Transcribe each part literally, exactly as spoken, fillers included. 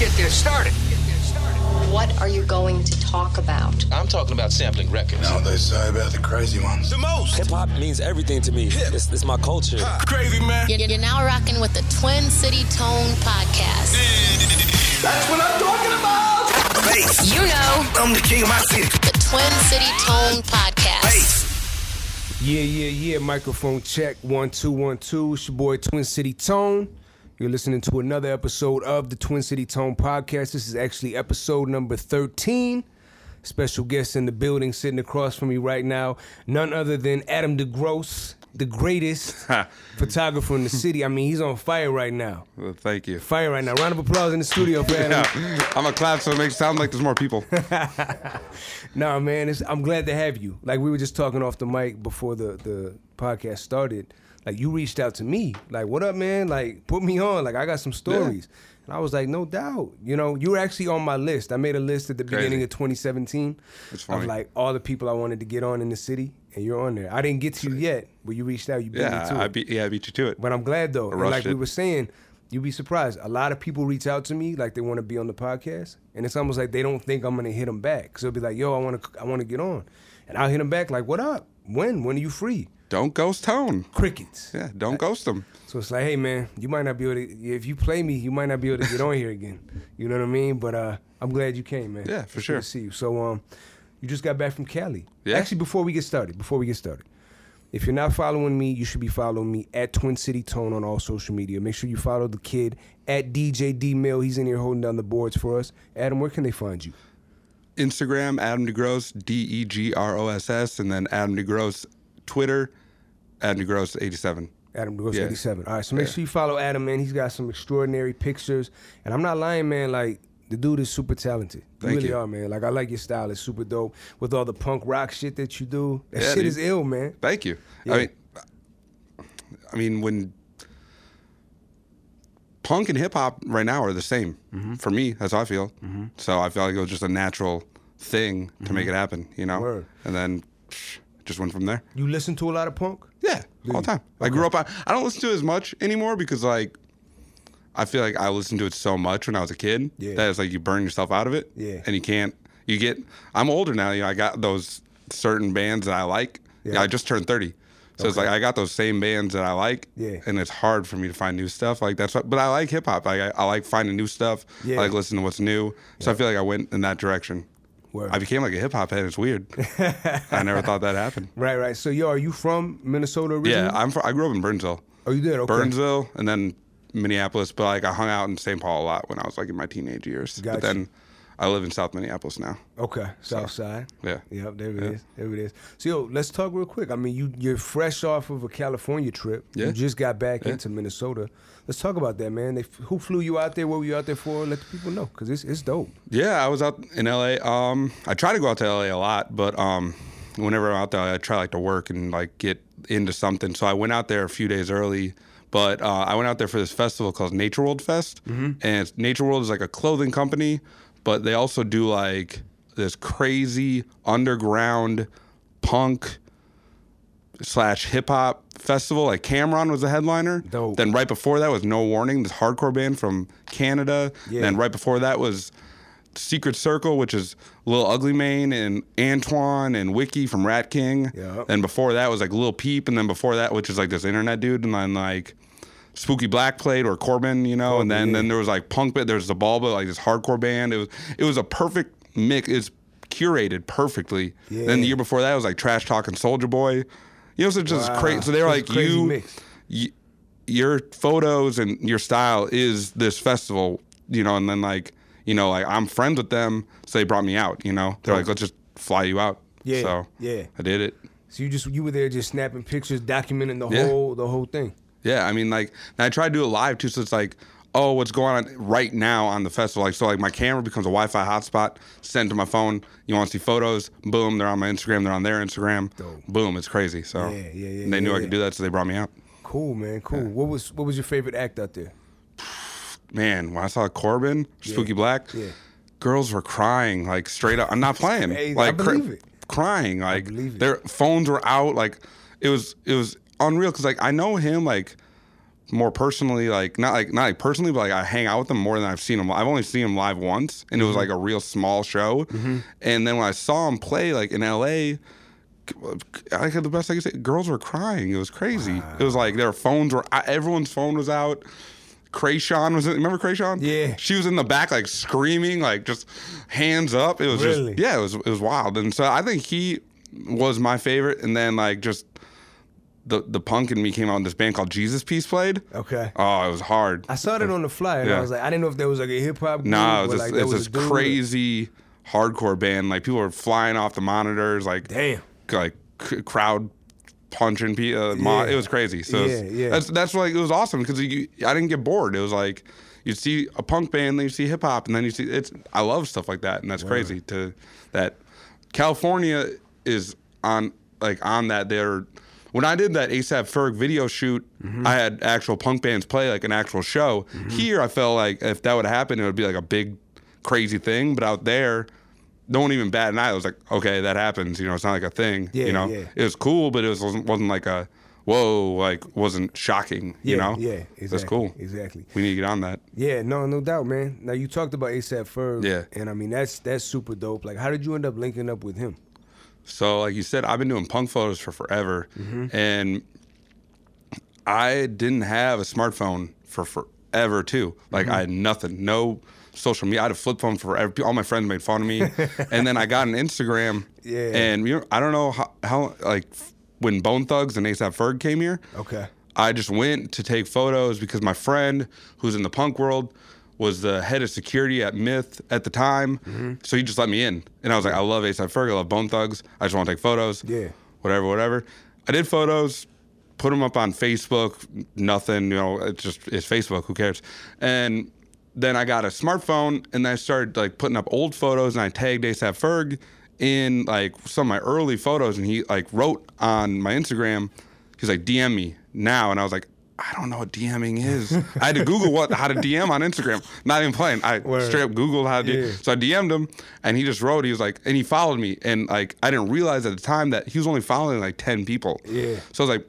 Let's get this started. What are you going to talk about? I'm talking about sampling records. You know what they say about the crazy ones? The most! Hip-hop means everything to me. Hip. It's, it's my culture. Ha. Crazy, man. You're, you're now rocking with the Twin City Tone Podcast. That's what I'm talking about! Bass. You know. I'm the king of my city. The Twin City Tone Podcast. Bass. Yeah, yeah, yeah. Microphone check. One, two, one, two. It's your boy, Twin City Tone. You're listening to another episode of the Twin City Tone Podcast. This is actually episode number thirteen. Special guest in the building sitting across from me right now. None other than Adam DeGross, the greatest photographer in the city. I mean, he's on fire right now. Well, thank you. Fire right now. Round of applause in the studio for Adam. Yeah, I'm a clap so it makes it sound like there's more people. Nah, man, it's, I'm glad to have you. Like, we were just talking off the mic before the, the podcast started. Like, you reached out to me, like, what up, man? Like, put me on, like, I got some stories. Yeah. And I was like, no doubt. You know, you were actually on my list. I made a list at the Crazy. beginning of twenty seventeen of, like, all the people I wanted to get on in the city, and you're on there. I didn't get to you yet, but you reached out, you beat yeah, me to I it. Be, yeah, I beat you to it. But I'm glad, though. And like it. we were saying, you'd be surprised. A lot of people reach out to me, like, they want to be on the podcast, and it's almost like they don't think I'm going to hit them back. So they'll be like, yo, I want to I want to get on. And I'll hit them back, like, what up? When? When are you free? Don't ghost Tone. Crickets. Yeah, don't like, ghost them. So it's like, hey, man, you might not be able to, if you play me, you might not be able to get on here again. You know what I mean? But uh, I'm glad you came, man. Yeah, for it's sure. Good to see you. So um, you just got back from Cali. Yeah. Actually, before we get started, before we get started, if you're not following me, you should be following me at Twin City Tone on all social media. Make sure you follow the kid at D J D Mill. He's in here holding down the boards for us. Adam, where can they find you? Instagram, Adam DeGross, D E G R O S S, and then Adam DeGross, Twitter, Adam DeGross eighty-seven. Adam DeGross yeah. eighty-seven. All right, so make yeah. sure you follow Adam, man. He's got some extraordinary pictures. And I'm not lying, man. Like, the dude is super talented. You Thank really you. are, man. Like, I like your style. It's super dope. With all the punk rock shit that you do, that yeah, shit dude. is ill, man. Thank you. Yeah. I mean, I mean, when punk and hip-hop right now are the same. Mm-hmm. For me, that's how I feel. Mm-hmm. So I feel like it was just a natural thing to mm-hmm. make it happen, you know? Word. And then... Psh, just went from there. You listen to a lot of punk? Yeah, Dude. all the time. I okay. grew up on, I don't listen to it as much anymore because, like, I feel like I listened to it so much when I was a kid yeah. that it's like you burn yourself out of it. Yeah. And you can't, you get, I'm older now, you know, I got those certain bands that I like. Yeah. You know, I just turned thirty. So okay. it's like I got those same bands that I like. Yeah. And it's hard for me to find new stuff. Like, that's what, but I like hip hop. Like, I, I like finding new stuff. Yeah. I like listening to what's new. So yeah. I feel like I went in that direction. Word. I became like a hip-hop head. It's weird. I never thought that happened. Right, right. So, yo, are you from Minnesota originally? Yeah, I'm from, I grew up in Burnsville. Oh, you did? Okay. Burnsville and then Minneapolis. But, like, I hung out in Saint Paul a lot when I was, like, in my teenage years. Gotcha. But then I live in South Minneapolis now. Okay, so, South Side. Yeah. Yep, there it yeah. is. There it is. So, yo, let's talk real quick. I mean, you, you're fresh off of a California trip. Yeah. You just got back yeah. into Minnesota. Let's talk about that, man. They, who flew you out there? What were you out there for? Let the people know, because it's, it's dope. Yeah, I was out in L A Um, I try to go out to L A a lot, but um, whenever I'm out there, I try, like, to work and, like, get into something. So I went out there a few days early, but uh, I went out there for this festival called Nature World Fest. Mm-hmm. And Nature World is, like, a clothing company, but they also do, like, this crazy underground punk slash hip-hop festival. Like, Cameron was the headliner. Dope. Then right before that was No Warning, this hardcore band from Canada. Yeah. Then right before that was Secret Circle, which is Lil Ugly Mane and Antoine and Wiki from Rat King. Yep. Then before that was, like, Lil Peep. And then before that, which is, like, this internet dude. And then, like, Spooky Black played, or Corbin, you know. Oh, and then, yeah. then there was, like, punk, but there was the ball, but, like, this hardcore band. It was it was a perfect mix. It's curated perfectly. Yeah. Then the year before that was, like, Trash Talk and Soulja Boy. You know, so just wow. crazy. So they're like, you, you, your photos and your style is this festival, you know. And then, like, you know, like, I'm friends with them, so they brought me out, you know. They're like, let's just fly you out. Yeah. So yeah. I did it. So you just you were there just snapping pictures, documenting the yeah. whole the whole thing. Yeah, I mean, like, and I try to do it live too. So it's like, oh, what's going on right now on the festival? Like, so, like, my camera becomes a Wi-Fi hotspot, sent to my phone. You want to see photos? Boom, they're on my Instagram. They're on their Instagram. Dope. Boom, it's crazy. So yeah, yeah, yeah. And they yeah, knew yeah. I could do that, so they brought me out. Cool, man. Cool. Yeah. What was what was your favorite act out there? Man, when I saw Corbin, Spooky yeah. Black, yeah. girls were crying, like, straight up. I'm not playing. Hey, like, I believe cr- it. Crying, like, I believe it. Their phones were out. Like, it was it was unreal because, like, I know him, like. more personally, like not like not like personally, but like I hang out with them more than I've seen them. I've only seen them live once, and mm-hmm. it was like a real small show. Mm-hmm. And then when I saw them play, like in L A, I had the best I could say. Girls were crying. It was crazy. Wow. It was like their phones were. Everyone's phone was out. Kreayshawn was in, remember Kreayshawn? Yeah. She was in the back, like screaming, like just hands up. It was really? just yeah. It was it was wild. And so I think he was my favorite. And then like just. The, the punk in me came out in this band called Jesus Peace played. Okay. Oh, it was hard. I saw that on the flyer, and yeah. I was like, I didn't know if there was like a hip-hop group. No, it's, or, like, this, it's this crazy hardcore band. Like, people were flying off the monitors, like, damn. Like c- crowd punching people. Uh, yeah. mon- it was crazy. So yeah, was, yeah. That's, that's like, it was awesome, because I didn't get bored. It was like, you'd see a punk band, then you see hip-hop, and then you see, it's, I love stuff like that, and that's wow. crazy to that. California is on, like, on that, they're, when I did that A$AP Ferg video shoot, mm-hmm. I had actual punk bands play, like an actual show. Mm-hmm. Here, I felt like if that would happen, it would be like a big, crazy thing. But out there, no one even bat an eye. It was like, okay, that happens. You know, it's not like a thing. Yeah, you know, yeah. It was cool, but it was, wasn't, wasn't like a, whoa, like wasn't shocking. Yeah, you know, yeah, exactly. That's cool. Exactly. We need to get on that. Yeah, no, no doubt, man. Now you talked about A$AP Ferg. Yeah. And I mean, that's that's super dope. Like, how did you end up linking up with him? So, like you said, I've been doing punk photos for forever, mm-hmm. and I didn't have a smartphone for forever, too. Like, mm-hmm. I had nothing, no social media. I had a flip phone for forever. All my friends made fun of me, and then I got an Instagram, yeah. and you know, I don't know how, how, like, when Bone Thugs and A$AP Ferg came here, okay, I just went to take photos because my friend, who's in the punk world, was the head of security at Myth at the time. Mm-hmm. So he just let me in. And I was like, I love A$AP Ferg, I love Bone Thugs. I just want to take photos. Yeah. Whatever, whatever. I did photos, put them up on Facebook, nothing, you know, it's just, it's Facebook, who cares? And then I got a smartphone and I started like putting up old photos and I tagged A$AP Ferg in like some of my early photos and he like wrote on my Instagram, he's like, D M me now. And I was like, I don't know what DMing is. I had to Google what how to D M on Instagram. Not even playing. I Word. straight up Googled how to D M. Yeah. So I D M'd him, and he just wrote. He was like, and he followed me. And, like, I didn't realize at the time that he was only following, like, ten people. Yeah. So I was like,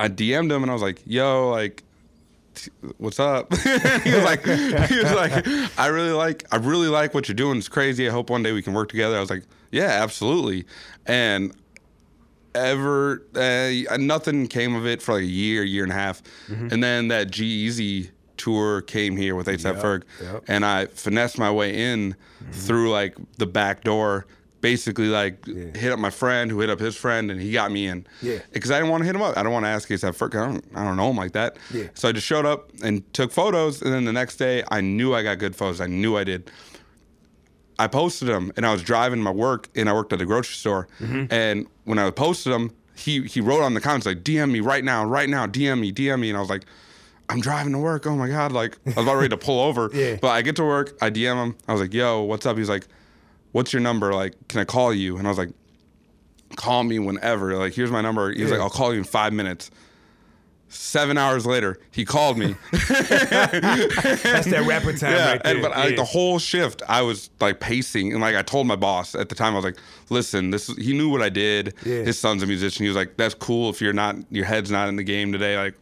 I D M'd him, and I was like, yo, like, what's up? he was like, he was like, I really like, I really like what you're doing. It's crazy. I hope one day we can work together. I was like, yeah, absolutely. And ever uh, nothing came of it for like a year year and a half, mm-hmm. and then that G-Eazy tour came here with A$AP yep, Ferg yep. and I finessed my way in mm-hmm. through like the back door, basically, like yeah. hit up my friend who hit up his friend and he got me in, yeah, because I didn't want to hit him up. I don't want to ask A$AP Ferg. I don't, I don't know him like that, yeah. So I just showed up and took photos, and then the next day I knew I got good photos. I knew I did. I posted them, and I was driving my work, and I worked at the grocery store. Mm-hmm. And when I posted them, he he wrote on the comments, like, D M me right now, right now, D M me, D M me. And I was like, I'm driving to work. Oh, my God. Like, I was about ready to pull over. Yeah. But I get to work. I D M him. I was like, yo, what's up? He's like, what's your number? Like, can I call you? And I was like, call me whenever. Like, here's my number. He was yeah. like, I'll call you in five minutes. Seven hours later, he called me. That's that rapper time yeah, right there. And, but yeah. I, like, the whole shift, I was like pacing. And like I told my boss at the time, I was like, listen, this is, he knew what I did. Yeah. His son's a musician. He was like, that's cool if you're not, your head's not in the game today, like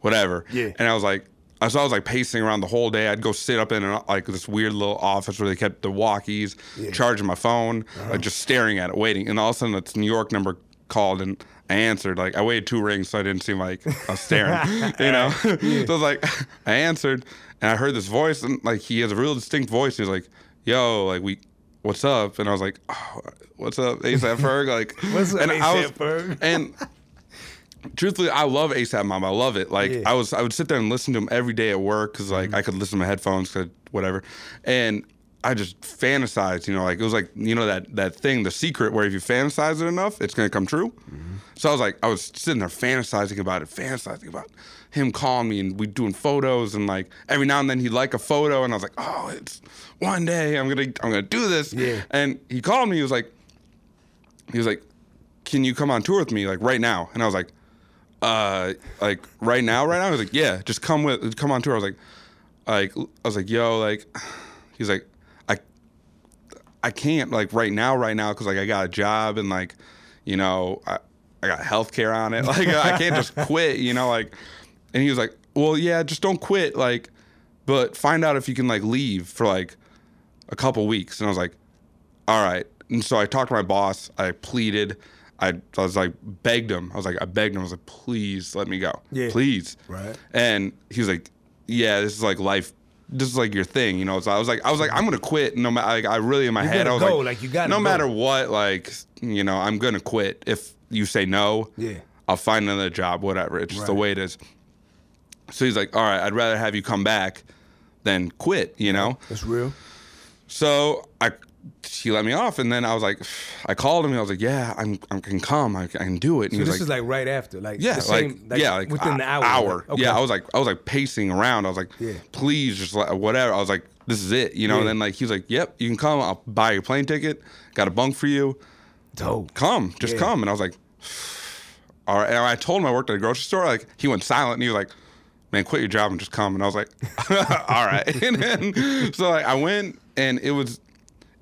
whatever. Yeah. And I was like, so I was like pacing around the whole day. I'd go sit up in an, like this weird little office where they kept the walkies, yeah. charging my phone, uh-huh. like just staring at it, waiting. And all of a sudden, it's New York number called and I answered. Like, I weighed two rings, so I didn't seem like I was staring, you know? Yeah. So I was like, I answered, and I heard this voice, and, like, he has a real distinct voice. He was like, yo, like, we, what's up? And I was like, oh, what's up, A$AP Ferg? Like, what's up, A$AP Ferg? And truthfully, I love A$AP Mob. I love it. Like, yeah. I was, I would sit there and listen to him every day at work, because, like, mm-hmm. I could listen to my headphones, cause whatever. And I just fantasized, you know, like, it was like, you know, that, that thing, The Secret, where if you fantasize it enough, it's going to come true. Mm-hmm. So I was like, I was sitting there fantasizing about it, fantasizing about him calling me, and we doing photos, and like every now and then he'd like a photo, and I was like, oh, it's one day I'm going to, I'm going to do this. Yeah. And he called me, he was like, he was like, can you come on tour with me? Like right now. And I was like, uh, like right now, right now. I was like, yeah, just come with, come on tour. I was like, like, I was like, yo, like, he's like, I can't, like, right now, right now, because, like, I got a job and, like, you know, I, I got healthcare on it. Like, I can't just quit, you know, like, And he was like, well, yeah, just don't quit, like, but find out if you can, like, leave for, like, a couple weeks. And I was like, all right. And so I talked to my boss. I pleaded. I, I was like, begged him. I was like, I begged him. I was like, please let me go. Yeah. Please. Right. And he was like, yeah, this is, like, life. This is, like, your thing, you know? So I was like, I was like, I'm going to quit. No matter, like, I really, in my you head, I was go. like, like you gotta no go. matter what, like, you know, I'm going to quit. If you say no, yeah, I'll find another job, whatever. It's just right. the way it is. So he's like, all right, I'd rather have you come back than quit, you know? That's real. So I, he let me off, and then I was like, I called him, and I was like, yeah, I'm, I can come, I, I can do it. And so he was this like, is like right after, like yeah, the same, like, like yeah, like within the hour. hour. Like, okay. Yeah, I was like, I was like pacing around. I was like, yeah. please, just like, whatever. I was like, this is it, you know. Yeah. And then like he was like, yep, you can come. I'll buy your plane ticket. Got a bunk for you. Dope. Come, just yeah. come. And I was like, all right. And I told him I worked at a grocery store. Like he went silent, and he was like, man, quit your job and just come. And I was like, all right. And then, so like I went, and it was,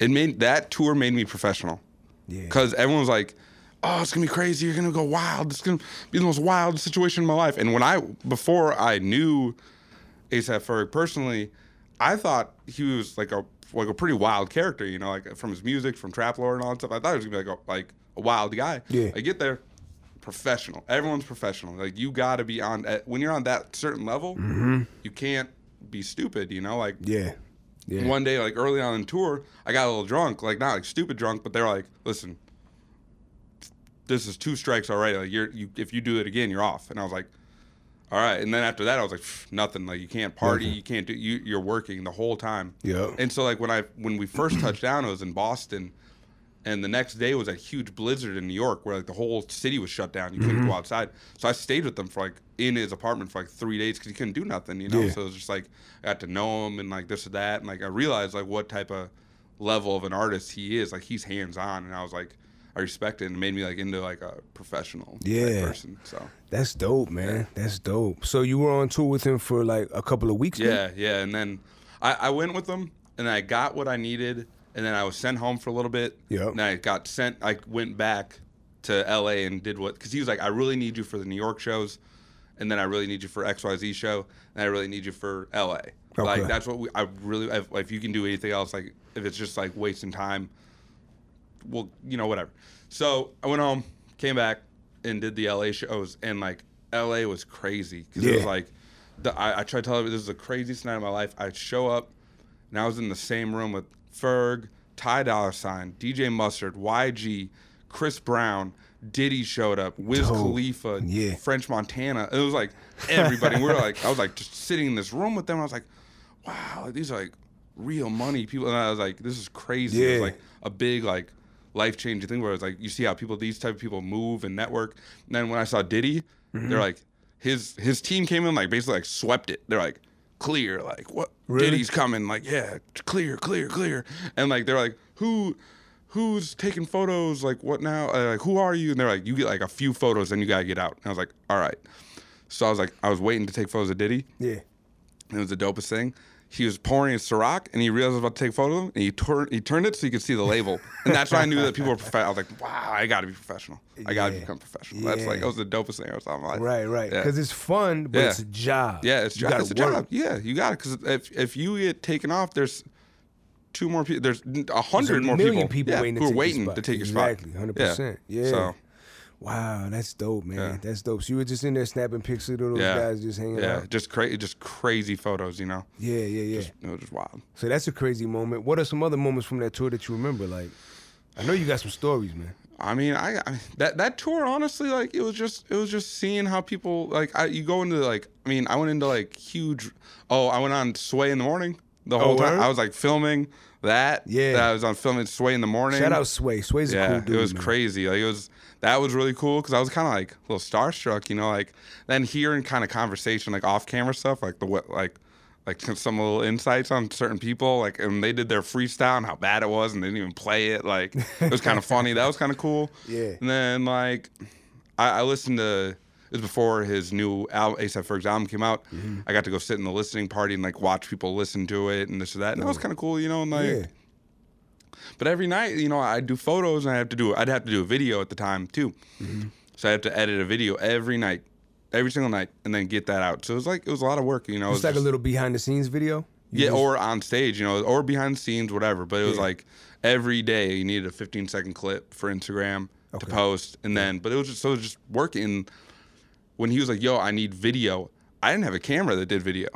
it made, that tour made me professional. Yeah. Because everyone was like, oh, it's going to be crazy. You're going to go wild. It's going to be the most wild situation in my life. And when I, before I knew A$AP Ferg personally, I thought he was like a, like a pretty wild character, you know, like from his music, from trap lore and all that stuff. I thought he was going to be like a, like a wild guy. Yeah. I get there. Professional. Everyone's professional. Like you got to be on, when you're on that certain level, mm-hmm. you can't be stupid, you know, like yeah. yeah. One day, like early on in tour, I got a little drunk, like not like stupid drunk, but they're like, listen, this is two strikes already. Like you're, you, if you do it again, you're off. And I was like, all right. And then after that, I was like, nothing. Like you can't party, mm-hmm. you can't do, you, you're working the whole time. Yeah. And so like when I, when we first touched down, I was in Boston. And the next day was a huge blizzard in New York where like the whole city was shut down. You couldn't mm-hmm. go outside. So I stayed with him for like in his apartment for like three days because he couldn't do nothing, you know? Yeah. So it was just like I got to know him and like this or that. And like I realized like what type of level of an artist he is. Like he's hands on. And I was like, I respect it, and it made me like into like a professional yeah. person. So that's dope, man. Yeah. That's dope. So you were on tour with him for like a couple of weeks? Yeah, man? yeah. And then I, I went with him and I got what I needed. And then I was sent home for a little bit. Yeah. And I got sent, I went back to L A and did what, because he was like, I really need you for the New York shows. And then I really need you for X Y Z show. And I really need you for L A. Okay. Like, that's what we, I really, if, if you can do anything else, like, if it's just like wasting time, well, you know, whatever. So I went home, came back, and did the L A shows. And like, L A was crazy. Because yeah. it was like, the, I, I tried to tell everybody, this is the craziest night of my life. I'd show up, and I was in the same room with Ferg, Ty Dolla Sign, D J Mustard, Y G, Chris Brown, Diddy showed up, Wiz Dope. Khalifa, yeah. French Montana. It was like everybody. We were like, I was like just sitting in this room with them. I was like, wow, like, these are like real money people. And I was like, this is crazy. Yeah. It was like a big like life changing thing where it's like you see how people, these type of people move and network. And then when I saw Diddy, mm-hmm. they're like, his his team came in like basically like swept it. They're like, clear, like what? Really? Diddy's coming, like yeah, clear, clear, clear, and like they're like, who, who's taking photos, like what now, uh, like who are you? And they're like, you get like a few photos, then you gotta get out. And I was like, all right. So I was like, I was waiting to take photos of Diddy. Yeah, it was the dopest thing. He was pouring his Ciroc, and he realized I was about to take a photo of him, and he turned he turned it so you could see the label, and that's when I knew that people were professional. I was like, wow, I gotta be professional. I gotta yeah. become professional. Yeah. That's like, that was the dopest thing I was talking about. Right, right. Because yeah. it's fun, but yeah. it's a job. Yeah, it's, you job. it's a work. job. Yeah, you got it. Because if if you get taken off, there's two more people. There's a hundred more people, people yeah, waiting who are waiting to take your spot. Exactly, hundred yeah. percent. Yeah. So. Wow, that's dope, man. Yeah. That's dope. So you were just in there snapping pictures of those yeah. guys just hanging yeah. out? Yeah, just, cra- just crazy photos, you know? Yeah, yeah, yeah. Just, it was just wild. So that's a crazy moment. What are some other moments from that tour that you remember? Like, I know you got some stories, man. I mean, I, I that that tour, honestly, like, it was just it was just seeing how people, like, I, you go into, like, I mean, I went into, like, huge, oh, I went on Sway in the Morning the whole oh, time. Word? I was, like, filming that. Yeah. That I was on filming Sway in the Morning. Shout out Sway. Sway's yeah, a cool dude. It was man. crazy. Like, it was... That was really cool because I was kind of like a little starstruck, you know, like then hearing kind of conversation, like off camera stuff, like the what, like, like some little insights on certain people, like, and they did their freestyle and how bad it was and they didn't even play it. Like, it was kind of funny. That was kind of cool. Yeah. And then, like, I, I listened to, it was before his new album, A$AP Ferg's album came out. Mm-hmm. I got to go sit in the listening party and like watch people listen to it and this or that. And no. that was kind of cool, you know, and like, yeah. But every night, you know, I do photos and I have to do, I'd have to do a video at the time too. Mm-hmm. So I have to edit a video every night every single night and then get that out. So it was like, it was a lot of work, you know. It was, it was like just a little behind the scenes video. You yeah, just... or on stage, you know, or behind the scenes, whatever. But it was yeah. like every day you needed a fifteen second clip for Instagram okay. to post. And yeah. then, but it was just, so it was just working. When he was like, yo, I need video, I didn't have a camera that did video.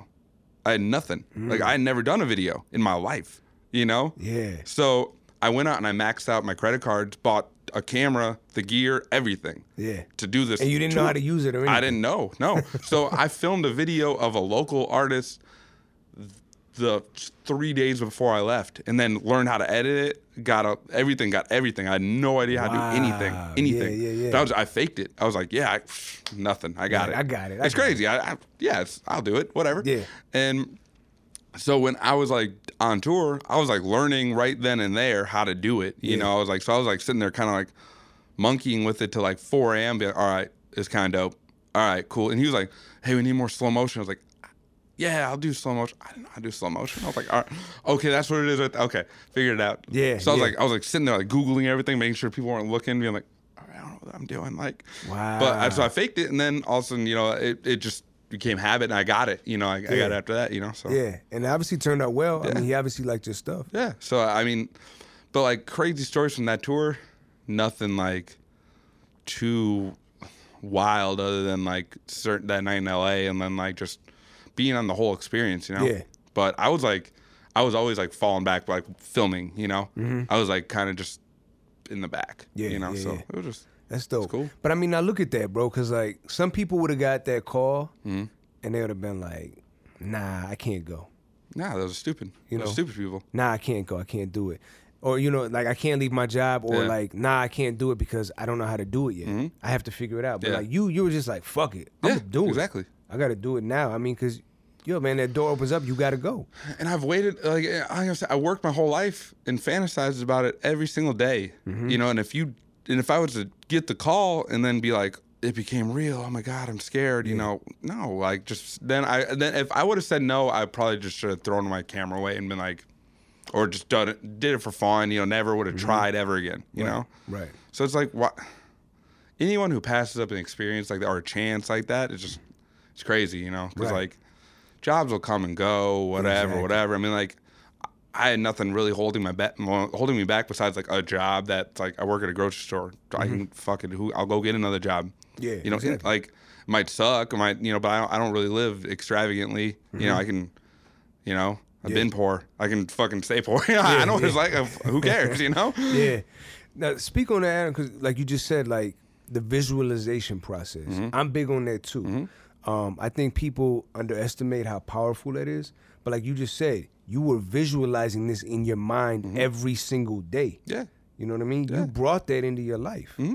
I had nothing. Mm. Like I had never done a video in my life, you know? Yeah. So I went out and I maxed out my credit cards, bought a camera, the gear, everything. Yeah. To do this. And you didn't tour. know how to use it or anything? I didn't know, no. So I filmed a video of a local artist the three days before I left, and then learned how to edit it, got a, everything, got everything. I had no idea how wow. to do anything, anything. Yeah, yeah, yeah. That was, I faked it. I was like, yeah, I, nothing, I got yeah, it. I got it. I it's got crazy, it. I, I, yeah, it's, I'll do it, whatever. Yeah. And so when I was like on tour, I was like learning right then and there how to do it, you yeah. know, I was like, so I was like sitting there kind of like monkeying with it till like four a m, be like, all right, it's kind of dope, all right, cool. And he was like, hey, we need more slow motion. I was like, yeah, I'll do slow motion. I didn't know how to do slow motion. I was like, all right, okay, that's what it is. Okay, figured it out. Yeah. So I was yeah. like, I was like sitting there, like Googling everything, making sure people weren't looking, being like, all right, I don't know what I'm doing. Like, wow. But I, so I faked it, and then all of a sudden, you know, it, it just became habit, and I got it. You know, I, yeah. I got it after that. You know, so yeah, and it obviously turned out well. Yeah. I mean, he obviously liked your stuff. Yeah. So I mean, but like crazy stories from that tour, nothing like too wild other than like certain that night in L A, and then like just being on the whole experience, you know? Yeah. But I was like, I was always like falling back, like filming, you know? Mm-hmm. I was like kind of just in the back, yeah, you know? Yeah, so yeah. it was just, that's dope. It's cool. But I mean, I look at that, bro, because like some people would have got that call mm-hmm. and they would have been like, nah, I can't go. Nah, those are stupid. You those know? Stupid people. Nah, I can't go. I can't do it. Or, you know, like, I can't leave my job, or yeah. like, nah, I can't do it because I don't know how to do it yet. Mm-hmm. I have to figure it out. But yeah. like, you you were just like, fuck it. I'm yeah, gonna do it. Exactly. I got to do it now. I mean, because, yo, man, that door opens up, you got to go. And I've waited, like, I I worked my whole life and fantasized about it every single day, mm-hmm. you know, and if you, and if I was to get the call and then be like, it became real, oh my God, I'm scared, yeah. you know, no, like, just, then I, then if I would have said no, I probably just should have thrown my camera away and been like, or just done it, did it for fun, you know, never would have mm-hmm. tried ever again, you right. know? Right. So it's like, what, anyone who passes up an experience like that or a chance like that, it's just, it's crazy, you know, because, right. like, jobs will come and go, whatever, exactly. whatever. I mean, like, I had nothing really holding my back, holding me back besides, like, a job that's, like, I work at a grocery store. Mm-hmm. I can fucking, who, I'll go get another job. Yeah, you know, exactly. it, like, it might suck, it might, you know, but I don't, I don't really live extravagantly. Mm-hmm. You know, I can, you know, I've yeah. been poor. I can fucking stay poor. You know, yeah, I know yeah. what it's like. Who cares, you know? Yeah. Now, speak on that, Adam, because, like you just said, like, the visualization process. Mm-hmm. I'm big on that, too. Mm-hmm. Um, I think people underestimate how powerful that is. But like you just said, you were visualizing this in your mind mm-hmm. every single day. Yeah. You know what I mean? Yeah. You brought that into your life. Mm-hmm.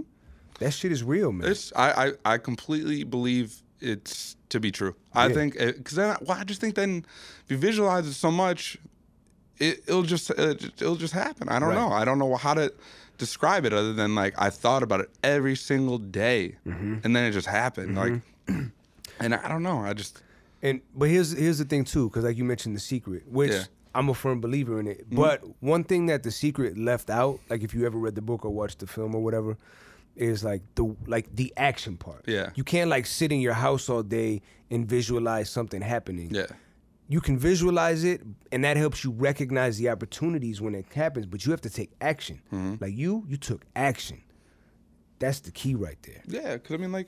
That shit is real, man. It's, I, I, I completely believe it's to be true. I yeah. think, because then, well, I just think then if you visualize it so much, it, it'll just, it'll just happen. I don't right. know. I don't know how to describe it other than like I thought about it every single day mm-hmm. and then it just happened. Mm-hmm. Like... And I don't know, I just... and But here's here's the thing, too, because like you mentioned The Secret, which yeah. I'm a firm believer in it. Mm-hmm. But one thing that The Secret left out, like if you ever read the book or watched the film or whatever, is like the like the action part. Yeah. You can't like sit in your house all day and visualize something happening. Yeah. You can visualize it, and that helps you recognize the opportunities when it happens, but you have to take action. Mm-hmm. Like you, you took action. That's the key right there. Yeah, because I mean, like...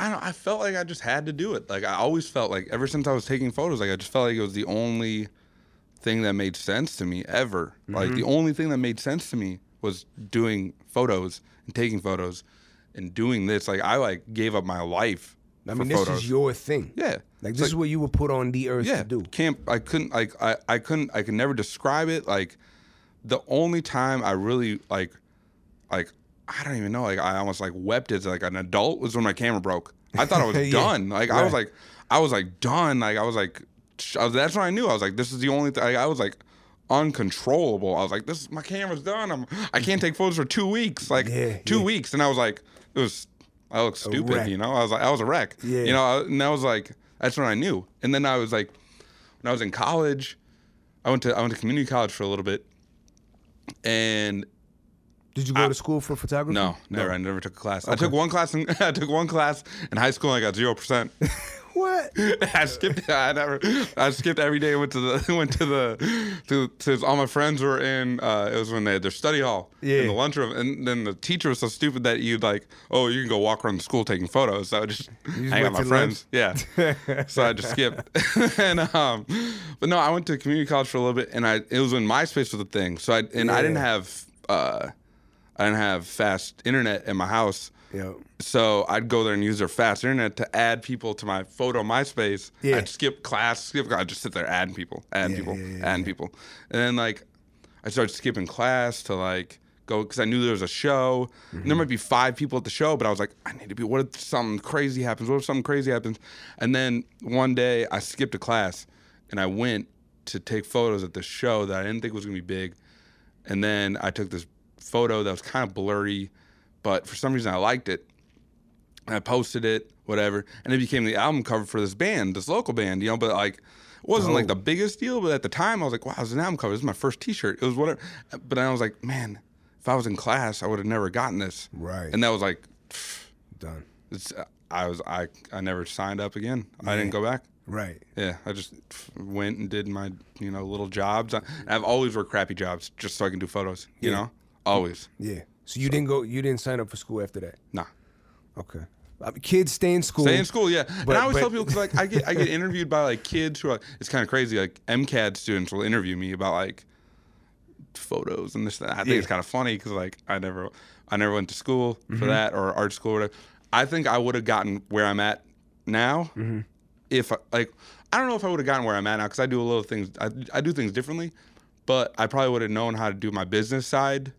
I don't, I felt like I just had to do it. Like, I always felt like, ever since I was taking photos, like, I just felt like it was the only thing that made sense to me ever. Mm-hmm. Like, the only thing that made sense to me was doing photos and taking photos and doing this. Like, I, like, gave up my life I for mean, photos. This is your thing. Yeah. Like, this like, is what you were put on the earth yeah, to do. Camp, I couldn't, like, I, I couldn't, I could never describe it. Like, the only time I really, like, like, I don't even know. Like I almost like wept as like an adult was when my camera broke. I thought I was yeah. done. Like right. I was like, I was like done. Like I was like, I was, that's when I knew. I was like, this is the only thing. Like, I was like uncontrollable. I was like, this, my camera's done. I'm, I can't take photos for two weeks. Like yeah, two yeah. weeks. And I was like, it was, I looked stupid. You know, I was like, I was a wreck. Yeah. You know, and I was like, that's when I knew. And then I was like, when I was in college, I went to I went to community college for a little bit, and. Did you go I, to school for photography? No, never. No. I never took a class. Okay. I took one class. In, I took one class in high school. And I got zero percent. What? I skipped. I never. I skipped every day. Went to the. Went to the. To, to all my friends were in. Uh, it was when they had their study hall. Yeah. In the lunchroom, and then the teacher was so stupid that you'd like, oh, you can go walk around the school taking photos. So I would just, just hang out with my friends. Lunch? Yeah. So I just skipped. and um, but no, I went to community college for a little bit, and I it was when MySpace was a thing. So I and yeah. I didn't have. Uh, I didn't have fast internet in my house. Yep. So I'd go there and use their fast internet to add people to my photo MySpace. Yeah. I'd skip class, skip, I'd just sit there adding people, adding yeah, people, yeah, yeah, adding yeah. people. And then like, I started skipping class to like go, cause I knew there was a show. Mm-hmm. And there might be five people at the show, but I was like, I need to be, what if something crazy happens? What if something crazy happens? And then one day I skipped a class and I went to take photos at the show that I didn't think was gonna be big. And then I took this photo that was kind of blurry, but for some reason I liked it. And I posted it, whatever, and it became the album cover for this band, this local band, you know. But like, it wasn't oh. like the biggest deal. But at the time, I was like, "Wow, it's an album cover. This is my first T-shirt. It was whatever." But I was like, "Man, if I was in class, I would have never gotten this." Right. And that was like, pff, done. It's, I was I I never signed up again. Yeah. I didn't go back. Right. Yeah, I just went and did my you know little jobs. I, I've always worked crappy jobs just so I can do photos. You yeah. know. Always. Yeah. So you so. didn't go. You didn't sign up for school after that. Nah. Okay. I mean, kids stay in school. Stay in school. Yeah. But, and I always but, tell people cause like I get I get interviewed by like kids who are, it's kind of crazy. Like M C A D students will interview me about like photos and this. And that. I think yeah. it's kind of funny because like I never I never went to school for mm-hmm. that or art school or whatever. I think I would have gotten where I'm at now mm-hmm. if I, like I don't know if I would have gotten where I'm at now because I do a little things I I do things differently, but I probably would have known how to do my business side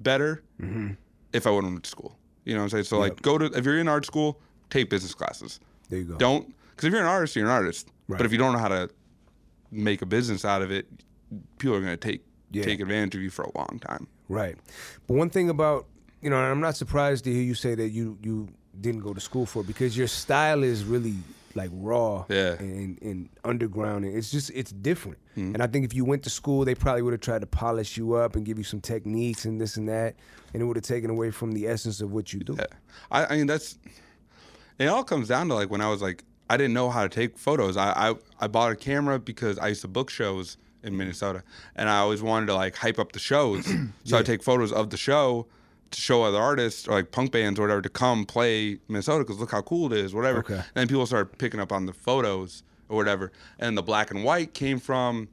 better mm-hmm. if I wouldn't went to school. You know what I'm saying? So yep. like, go to if you're in art school, take business classes. There you go. Don't because if you're an artist, you're an artist. Right. But if you don't know how to make a business out of it, people are going to take yeah. take advantage of you for a long time. Right. But one thing about you know, and I'm not surprised to hear you say that you you didn't go to school for it because your style is really like raw yeah. and, and underground. It's just, it's different. Mm-hmm. And I think if you went to school, they probably would have tried to polish you up and give you some techniques and this and that, and it would have taken away from the essence of what you do. Yeah. I, I mean, that's, it all comes down to like when I was like, I didn't know how to take photos. I, I, I bought a camera because I used to book shows in Minnesota, and I always wanted to like hype up the shows. So yeah. I'd take photos of the show to show other artists or like punk bands or whatever to come play Minnesota because look how cool it is, whatever. Okay. And then people started picking up on the photos or whatever. And the black and white came from,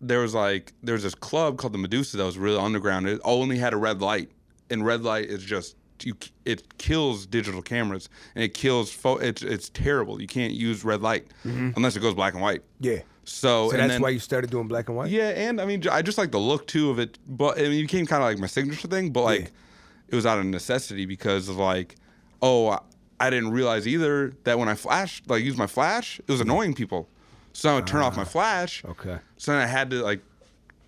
there was like, there was this club called the Medusa that was really underground. It only had a red light. And red light is just, you, it kills digital cameras and it kills, fo- it's, it's terrible. You can't use red light mm-hmm. unless it goes black and white. Yeah. So, so and that's then, why you started doing black and white? Yeah, and I mean, I just like the look, too, of it. But I mean, it became kind of like my signature thing, but like, yeah. it was out of necessity because of like, oh, I didn't realize either that when I flashed, like, used my flash, it was annoying people. So I would turn ah, off my flash. Okay. So then I had to like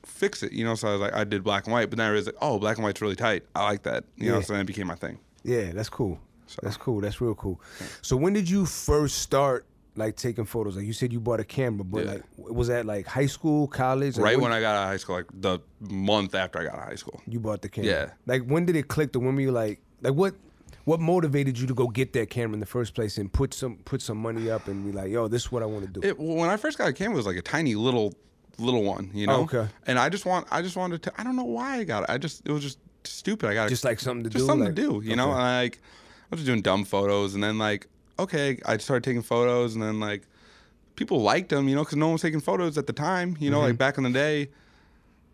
fix it, you know? So I was like, I did black and white, but then I realized, like, oh, black and white's really tight. I like that, you yeah. know? So then it became my thing. Yeah, that's cool. So. That's cool. That's real cool. Yeah. So when did you first start? Like taking photos, like you said, you bought a camera, but yeah. like, was that like high school, college? Like right when, when I got out of high school, like the month after I got out of high school, you bought the camera. Yeah. Like when did it click? The when were you like, like what, what motivated you to go get that camera in the first place and put some put some money up and be like, yo, this is what I want to do. It, when I first got a camera, it was like a tiny little, little one, you know. Oh, okay. And I just want, I just wanted to. I don't know why I got it. I just it was just stupid. I got just like something to just do, something like, to do, you okay. know. And I, like I was just doing dumb photos, and then like. Okay, I started taking photos, and then, like, people liked them, you know, because no one was taking photos at the time, you know, mm-hmm. like, back in the day,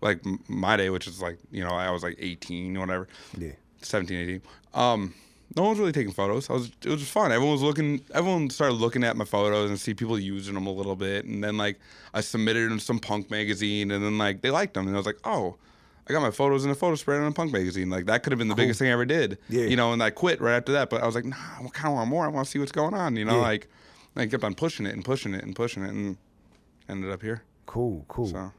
like, my day, which is, like, you know, I was, like, eighteen or whatever. Yeah. seventeen, eighteen. Um, no one was really taking photos. I was, it was just fun. Everyone was looking, everyone started looking at my photos and see people using them a little bit, and then, like, I submitted them to some punk magazine, and then, like, they liked them, and I was like, oh, I got my photos in a photo spread in a punk magazine. Like, that could have been the cool. biggest thing I ever did. Yeah. You know, and I quit right after that. But I was like, nah, I kind of want more. I want to see what's going on, you know? Yeah. Like, I kept on pushing it and pushing it and pushing it and ended up here. Cool, cool. So,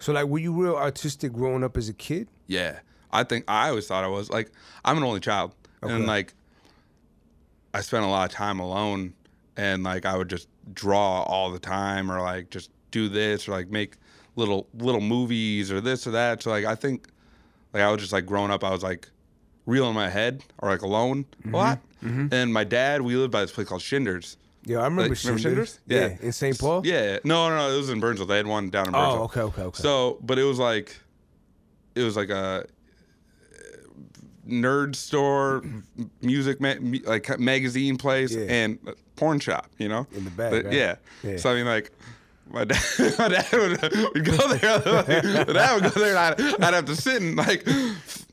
so like, were you real artistic growing up as a kid? Yeah. I think I always thought I was. Like, I'm an only child. Okay. And, like, I spent a lot of time alone. And, like, I would just draw all the time or, like, just do this or, like, make – little little movies or this or that. So like I think Like I was just like growing up, I was like real in my head or like alone mm-hmm. a lot. Mm-hmm. And my dad, we lived by this place called Shinders. Yeah, I remember, like, remember Shinders. Yeah. yeah, in Saint Paul. Yeah, no, no, no, it was in Burnsville. They had one down in Burnsville. Oh, okay, okay, okay. So, but it was like, it was like a nerd store, music ma like magazine place, yeah. and a porn shop. You know, in the back. But, right? yeah. yeah. So I mean, like. My dad, my dad would we'd go there. My dad would go there, and I'd, I'd have to sit and like,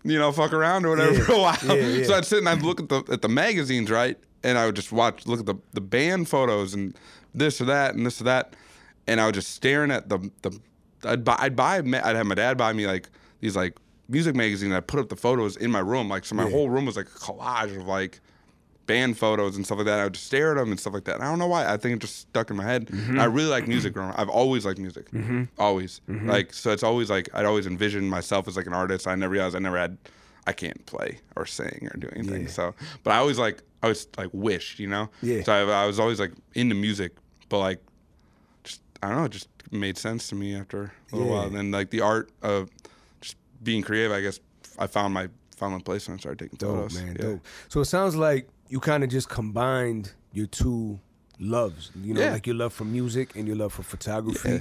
you know, fuck around or whatever yeah, for a while. Yeah, yeah. So I'd sit and I'd look at the at the magazines, right? And I would just watch, look at the the band photos and this or that and this or that, and I was just staring at the the. I'd buy, I'd buy, I'd have my dad buy me like these like music magazines. And I put up the photos in my room, like so my yeah. whole room was like a collage of like. Band photos and stuff like that. I would just stare at them and stuff like that. And I don't know why. I think it just stuck in my head. Mm-hmm. I really like music growing up. I've always liked music. Mm-hmm. Always. Mm-hmm. Like, so it's always like, I'd always envision myself as like an artist. I never realized I never had, I can't play or sing or do anything. Yeah. So, but I always like, I was like wished, you know? Yeah. So I, I was always like into music, but like, just, I don't know, it just made sense to me after a little yeah. while. And then like the art of just being creative, I guess I found my, found my place when I started taking dope, photos. Man, yeah. dope. So it sounds like, you kind of just combined your two loves, you know, yeah. like your love for music and your love for photography. Yeah.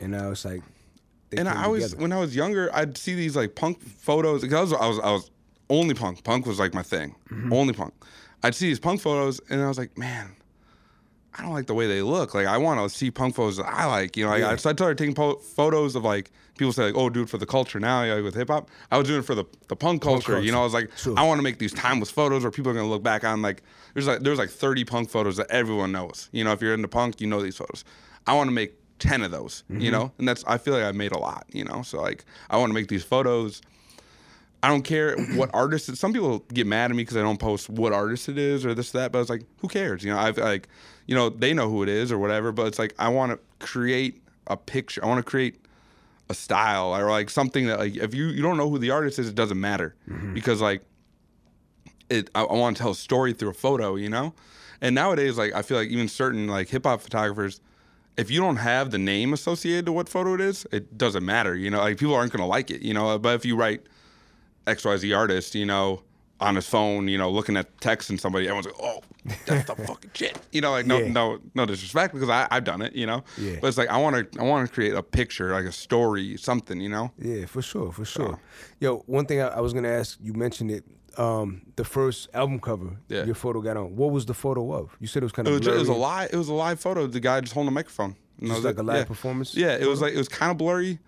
And I was like, they and I always, together. When I was younger, I'd see these like punk photos. Because I was, I was, I was only punk. Punk was like my thing, mm-hmm. only punk. I'd see these punk photos, and I was like, man, I don't like the way they look. Like, I want to see punk photos that I like, you know. Like, yeah. I started taking po photos of like people say like, oh, dude, for the culture now, like with hip hop. I was doing it for the the punk culture, punk culture. You know. I was like, sure. I want to make these timeless photos where people are gonna look back on like there's like there's like thirty punk photos that everyone knows. You know, if you're into punk, you know these photos. I want to make ten of those, mm-hmm. you know, and that's I feel like I made a lot, you know. So like I want to make these photos. I don't care what artist it, some people get mad at me because I don't post what artist it is or this that, but I was like, who cares? You know, I've like, you know, they know who it is or whatever, but it's like I want to create a picture. I want to create a style or like something that like if you you don't know who the artist is, it doesn't matter mm-hmm. because like it. I, I want to tell a story through a photo, you know. And nowadays, like I feel like even certain like hip hop photographers. If you don't have the name associated to what photo it is, it doesn't matter. You know, like people aren't gonna like it. You know, but if you write X Y Z artist, you know, on his phone, you know, looking at text and somebody, everyone's like, oh, that's the fucking shit. You know, like, no yeah. no, no disrespect because I, I've done it, you know. Yeah. But it's like, I want to I want to create a picture, like a story, something, you know. Yeah, for sure, for sure. So. Yo, one thing I, I was going to ask, you mentioned it, um, the first album cover yeah. your photo got on. What was the photo of? You said it was kind of it was, blurry. It was, a live, it was a live photo of the guy just holding a microphone. It was like, like a live yeah. performance? Yeah, it photo? was like, it was kind of blurry,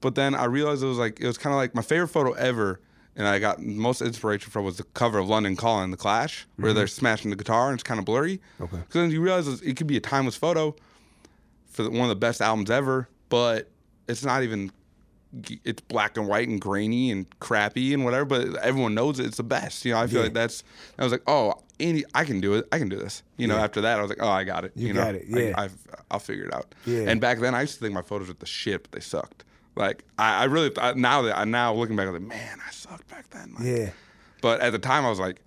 but then I realized it was like, it was kind of like my favorite photo ever. And I got most inspiration from was the cover of London Calling, The Clash, where mm-hmm. they're smashing the guitar and it's kind of blurry. Okay. Because then you realize it could be a timeless photo for one of the best albums ever, but it's not even, it's black and white and grainy and crappy and whatever, but everyone knows it. It's the best. You know, I feel yeah. like that's, I was like, oh, Andy, I can do it. I can do this. You know, yeah. after that, I was like, oh, I got it. You, you got know, it, yeah. I, I've, I'll figure it out. Yeah. And back then, I used to think my photos were the shit, but they sucked. Like I, I really I, now that I now looking back, I'm like, man, I sucked back then. Like, yeah. But at the time, I was like,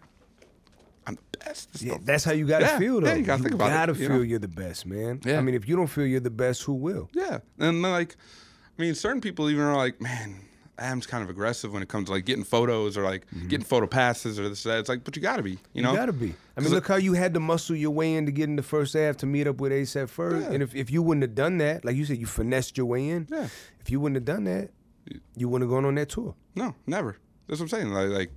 I'm the best. This yeah, the that's best. How you gotta yeah, feel though. Yeah, you gotta you think about gotta it. You gotta feel know? You're the best, man. Yeah. I mean, if you don't feel you're the best, who will? Yeah. And like, I mean, certain people even are like, man, Adam's kind of aggressive when it comes to like getting photos or like mm-hmm. getting photo passes or this or that. It's like, but you gotta be, you know. You gotta be. I mean, look how you had to muscle your way in to get in the first half to meet up with A$AP Ferg. Yeah. And if, if you wouldn't have done that, like you said, you finessed your way in. Yeah. If you wouldn't have done that, you wouldn't have gone on that tour. No, never. That's what I'm saying. Like, like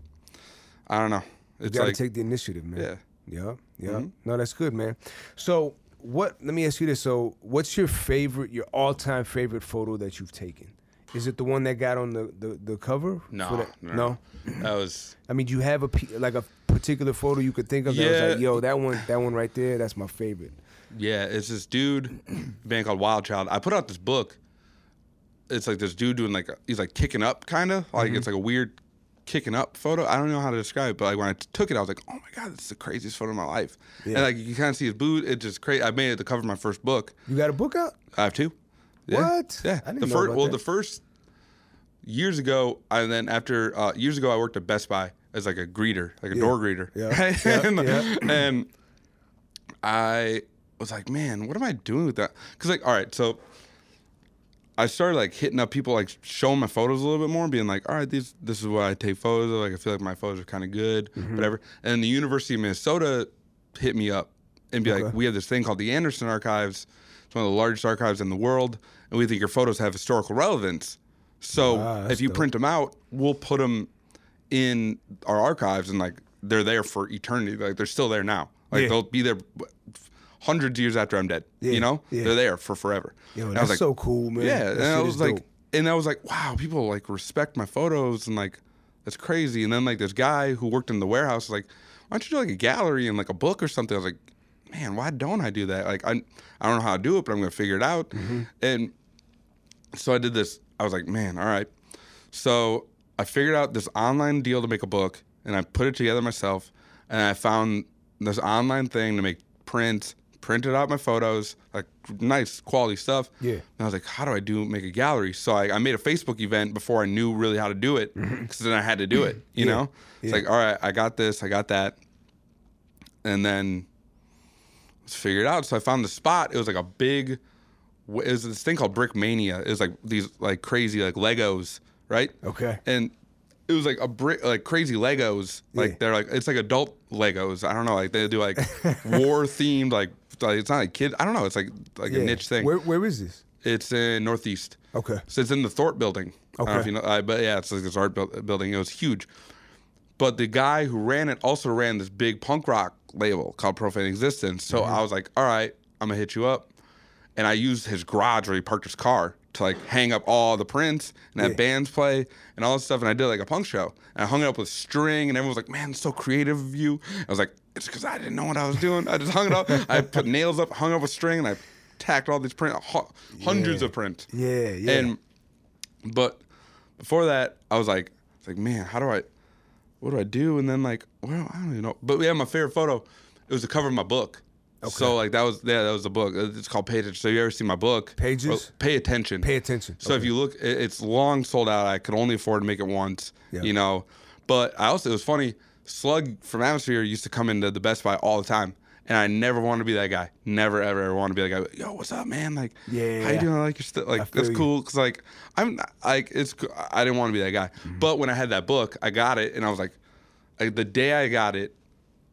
I don't know. It's you gotta like, take the initiative, man. Yeah. Yeah. Yeah. Mm-hmm. No, that's good, man. So what? Let me ask you this. So what's your favorite, your all-time favorite photo that you've taken? Is it the one that got on the, the, the cover? No, that? no, no. That was. I mean, do you have a like a particular photo you could think of? Yeah. That was like, yo, that one, that one right there. That's my favorite. Yeah, it's this dude, a band called Wild Child. I put out this book. It's like this dude doing like a, he's like kicking up, kind of like mm-hmm. it's like a weird kicking up photo. I don't know how to describe it, but like when I took it, I was like, oh my god, this is the craziest photo of my life. Yeah. And like you kind of see his boot. It's just crazy. I made it the cover of my first book. You got a book out? I have two. Yeah. What? Yeah. I didn't the know first, about well, that. the first years ago, and then after uh, years ago, I worked at Best Buy as like a greeter, like a yeah. door greeter. Yeah. Right? Yeah. and, yeah. and I was like, man, what am I doing with that? Because like, all right, so I started like hitting up people, like showing my photos a little bit more and being like, all right, these, this is what I take photos of. Like, I feel like my photos are kind of good, mm-hmm. whatever. And the University of Minnesota hit me up and be okay. like, we have this thing called the Anderson Archives. It's one of the largest archives in the world. And we think your photos have historical relevance. So ah, if you dope. print them out, we'll put them in our archives and like they're there for eternity. Like they're still there now. Like yeah. they'll be there hundreds of years after I'm dead. Yeah. You know, yeah. they're there for forever. Yo, that's I was like, so cool, man. Yeah, that and I was like, dope. and I was like, wow, people like respect my photos and like that's crazy. And then like this guy who worked in the warehouse was like, why don't you do like a gallery and like a book or something? I was like, man, why don't I do that? Like I, I don't know how to do it, but I'm gonna figure it out. Mm-hmm. And so I did this. I was like, man, all right. So I figured out this online deal to make a book, and I put it together myself. And I found this online thing to make prints, printed out my photos, like nice quality stuff. Yeah. And I was like, how do I do make a gallery? So I, I made a Facebook event before I knew really how to do it, because mm-hmm. then I had to do it. You yeah. know, it's yeah. like, all right, I got this, I got that, and then let's figure it out. So I found the spot. It was like a big. It was this thing called Brick Mania. It was like these like crazy like Legos, right? Okay. And it was like a brick, like crazy Legos. Like yeah. they're like, it's like adult Legos. I don't know. Like they do like war themed, like, like it's not like kid. I don't know. It's like like yeah. a niche thing. Where, where is this? It's in Northeast. Okay. So it's in the Thorpe building. Okay. I don't know if you know, uh, but yeah, it's like this art bu- building. It was huge. But the guy who ran it also ran this big punk rock label called Profane Existence. So mm-hmm. I was like, all right, I'm gonna hit you up. And I used his garage where he parked his car to like hang up all the prints and have yeah. bands play and all this stuff. And I did like a punk show. And I hung it up with string and everyone was like, man, it's so creative of you. I was like, it's because I didn't know what I was doing. I just hung it up. I put nails up, hung up with string, and I tacked all these prints, hundreds yeah. of prints. Yeah, yeah. And, but before that, I was like, I was like, man, how do I, what do I do? And then like, well, I don't even know. But yeah, my favorite photo, it was the cover of my book. Okay. So like that was yeah that was the book. It's called Pages. So you ever see my book Pages? Well, pay attention. Pay attention. So okay. if you look, it's long sold out. I could only afford to make it once. Yeah. You know, but I also it was funny. Slug from Atmosphere used to come into the Best Buy all the time, and I never wanted to be that guy. Never ever ever wanted to be that guy. Yo, what's up, man? Like, yeah, how you doing? I like your stuff. Like that's you. cool. Cause like I'm not, like it's I didn't want to be that guy. Mm-hmm. But when I had that book, I got it, and I was like, like the day I got it,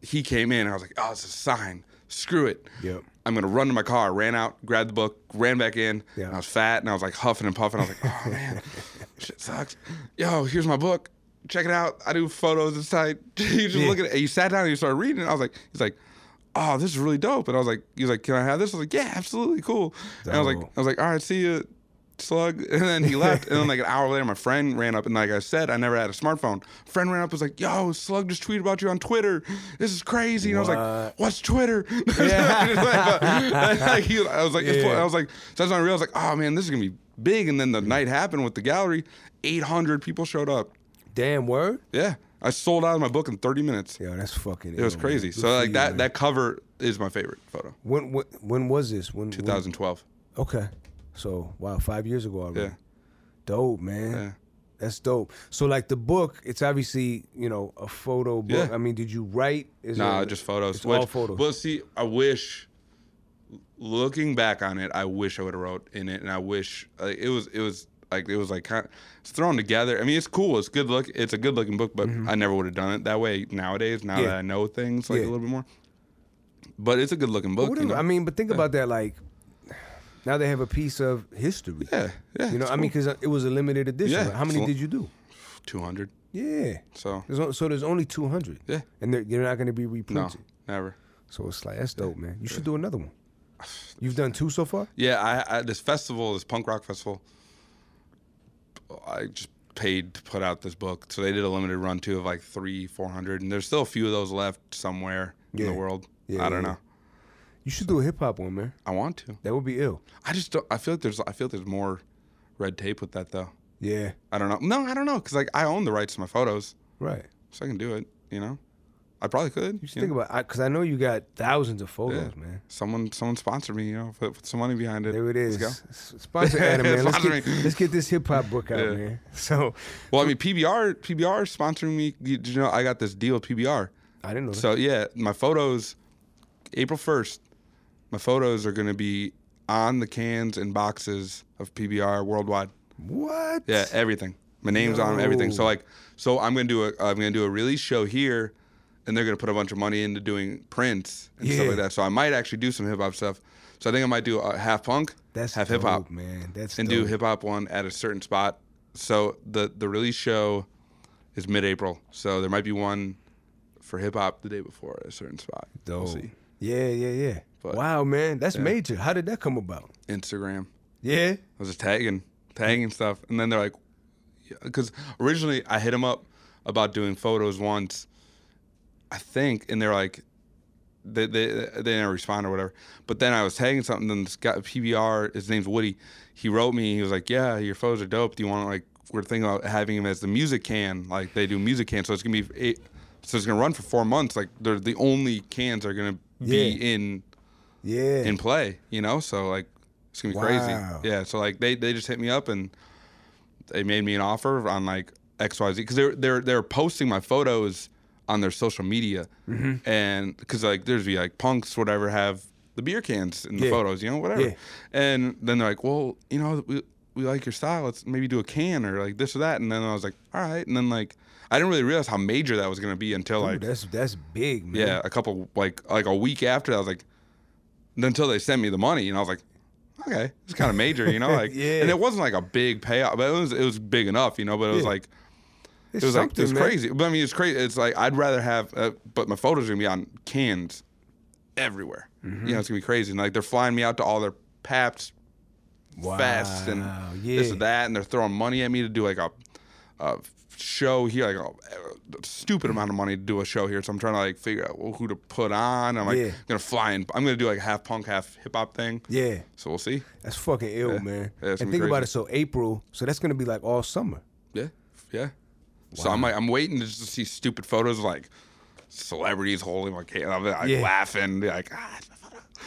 he came in, and I was like, oh, it's a sign. Screw it. Yep. I'm going to run to my car. Ran out, grabbed the book, ran back in. Yep. And I was fat, and I was like huffing and puffing. I was like, oh, man, shit sucks. Yo, here's my book. Check it out. I do photos. It's tight. You just yeah. look at it. And you sat down, and you started reading it. I was like, he's like, oh, this is really dope. And I was like, he was like, can I have this? I was like, yeah, absolutely. Cool. Dope. And I was like, I was like, all right, see you, Slug. And then he left. And then like an hour later, my friend ran up. And like I said, I never had a smartphone. Friend ran up and was like, yo, Slug just tweeted about you on Twitter. This is crazy. And what? I was like, what's Twitter? I was like, yeah. I was like, so that's when I realized, like, oh man, this is going to be big. And then the mm-hmm. night happened with the gallery. eight hundred people showed up. Damn word? Yeah. I sold out of my book in thirty minutes. Yeah, that's fucking it. It was crazy. So like that you, that cover is my favorite photo. When when, when was this? When twenty twelve. When? Okay. So, wow, five years ago already. Yeah. Dope, man. Yeah. That's dope. So, like, the book, it's obviously, you know, a photo book. Yeah. I mean, did you write? Is nah, it, just photos. It's Which, all photos. Well, see, I wish, looking back on it, I wish I would have wrote in it, and I wish, like, it was, it was, like, it was, like, kind of, it's thrown together. I mean, it's cool. It's good look. It's a good-looking book, but mm-hmm. I never would have done it that way nowadays, now yeah. that I know things, like, yeah. a little bit more. But it's a good-looking book. What you know? I mean, but think yeah. about that, like, now they have a piece of history. Yeah, yeah. You know, I cool. mean, because it was a limited edition. Yeah, how many did you do? two hundred. Yeah. So there's o- so there's only two hundred. Yeah. And they're, they're not going to be reprinted. No, never. So it's like, that's dope, man. You yeah. should do another one. You've done two so far? Yeah, I, I this festival, this punk rock festival, I just paid to put out this book. So they did a limited run, too, of like three, four hundred. And there's still a few of those left somewhere yeah. in the world. Yeah, I don't yeah. know. You should do a hip hop one, man. I want to. That would be ill. I just don't. I feel like there's. I feel like there's more red tape with that though. Yeah. I don't know. No, I don't know. Cause like I own the rights to my photos. Right. So I can do it. You know. I probably could. You should you think know? about. I, Cause I know you got thousands of photos, yeah. man. Someone, someone sponsor me. You know, put, put some money behind it. There it is. Let's go. Sponsor Adam, man. Let's, get, let's get this hip hop book out, yeah. man. So. Well, I mean, P B R, P B R is sponsoring me. You know, I got this deal with P B R. I didn't know. So that. yeah, my photos, April first. My photos are going to be on the cans and boxes of P B R worldwide. What? Yeah, everything. My name's no. on everything. So like, so I'm gonna do a I'm gonna do a release show here, and they're gonna put a bunch of money into doing prints and yeah. stuff like that. So I might actually do some hip hop stuff. So I think I might do a half punk, That's half hip hop, man. That's and dope. Do hip hop one at a certain spot. So the the release show is mid April. So there might be one for hip hop the day before at a certain spot. Dope. We'll see. Yeah, yeah, yeah. But, wow, man, that's yeah. major. How did that come about? Instagram. Yeah. I was just tagging, tagging stuff, and then they're like, because yeah, originally I hit them up about doing photos once, I think, and they're like, they they they didn't respond or whatever. But then I was tagging something, and this guy P B R, his name's Woody. He wrote me. He was like, yeah, your photos are dope. Do you want like we're thinking about having him as the music can, like they do music can. So it's gonna be eight, so it's gonna run for four months. Like they're the only cans are gonna be yeah. in. Yeah, in play, you know, so like it's gonna be wow. crazy. Yeah, so like they, they just hit me up and they made me an offer on like X Y Z because they're they're they're posting my photos on their social media mm-hmm. and because like there's be like punks whatever have the beer cans in the yeah. photos, you know, whatever. Yeah. And then they're like, well, you know, we we like your style. Let's maybe do a can or like this or that. And then I was like, all right. And then like I didn't really realize how major that was gonna be until Ooh, like that's that's big, man. Yeah, a couple like like a week after that, I was like. Until they sent me the money, and I was like, okay, it's kind of major, you know, like, yeah. and it wasn't like a big payout, but it was it was big enough, you know, but it was yeah. like, it's it was like, it was man. crazy, but I mean, it's crazy, it's like, I'd rather have, uh, but my photos are gonna be on cans everywhere, mm-hmm. you know, it's gonna be crazy, and like, they're flying me out to all their P A Ps, wow. fests, and yeah. this and that, and they're throwing money at me to do like a, a show here, like a, a stupid amount of money to do a show here, so I'm trying to like figure out who to put on. I'm like yeah. gonna fly in. I'm gonna do like half punk, half hip hop thing. Yeah. So we'll see. That's fucking ill, yeah. man. Yeah, and think crazy. About it. So April. So that's gonna be like all summer. Yeah. Yeah. Wow. So I'm like, I'm waiting to just see stupid photos of like celebrities holding my cane. I'm like yeah. laughing. Like ah.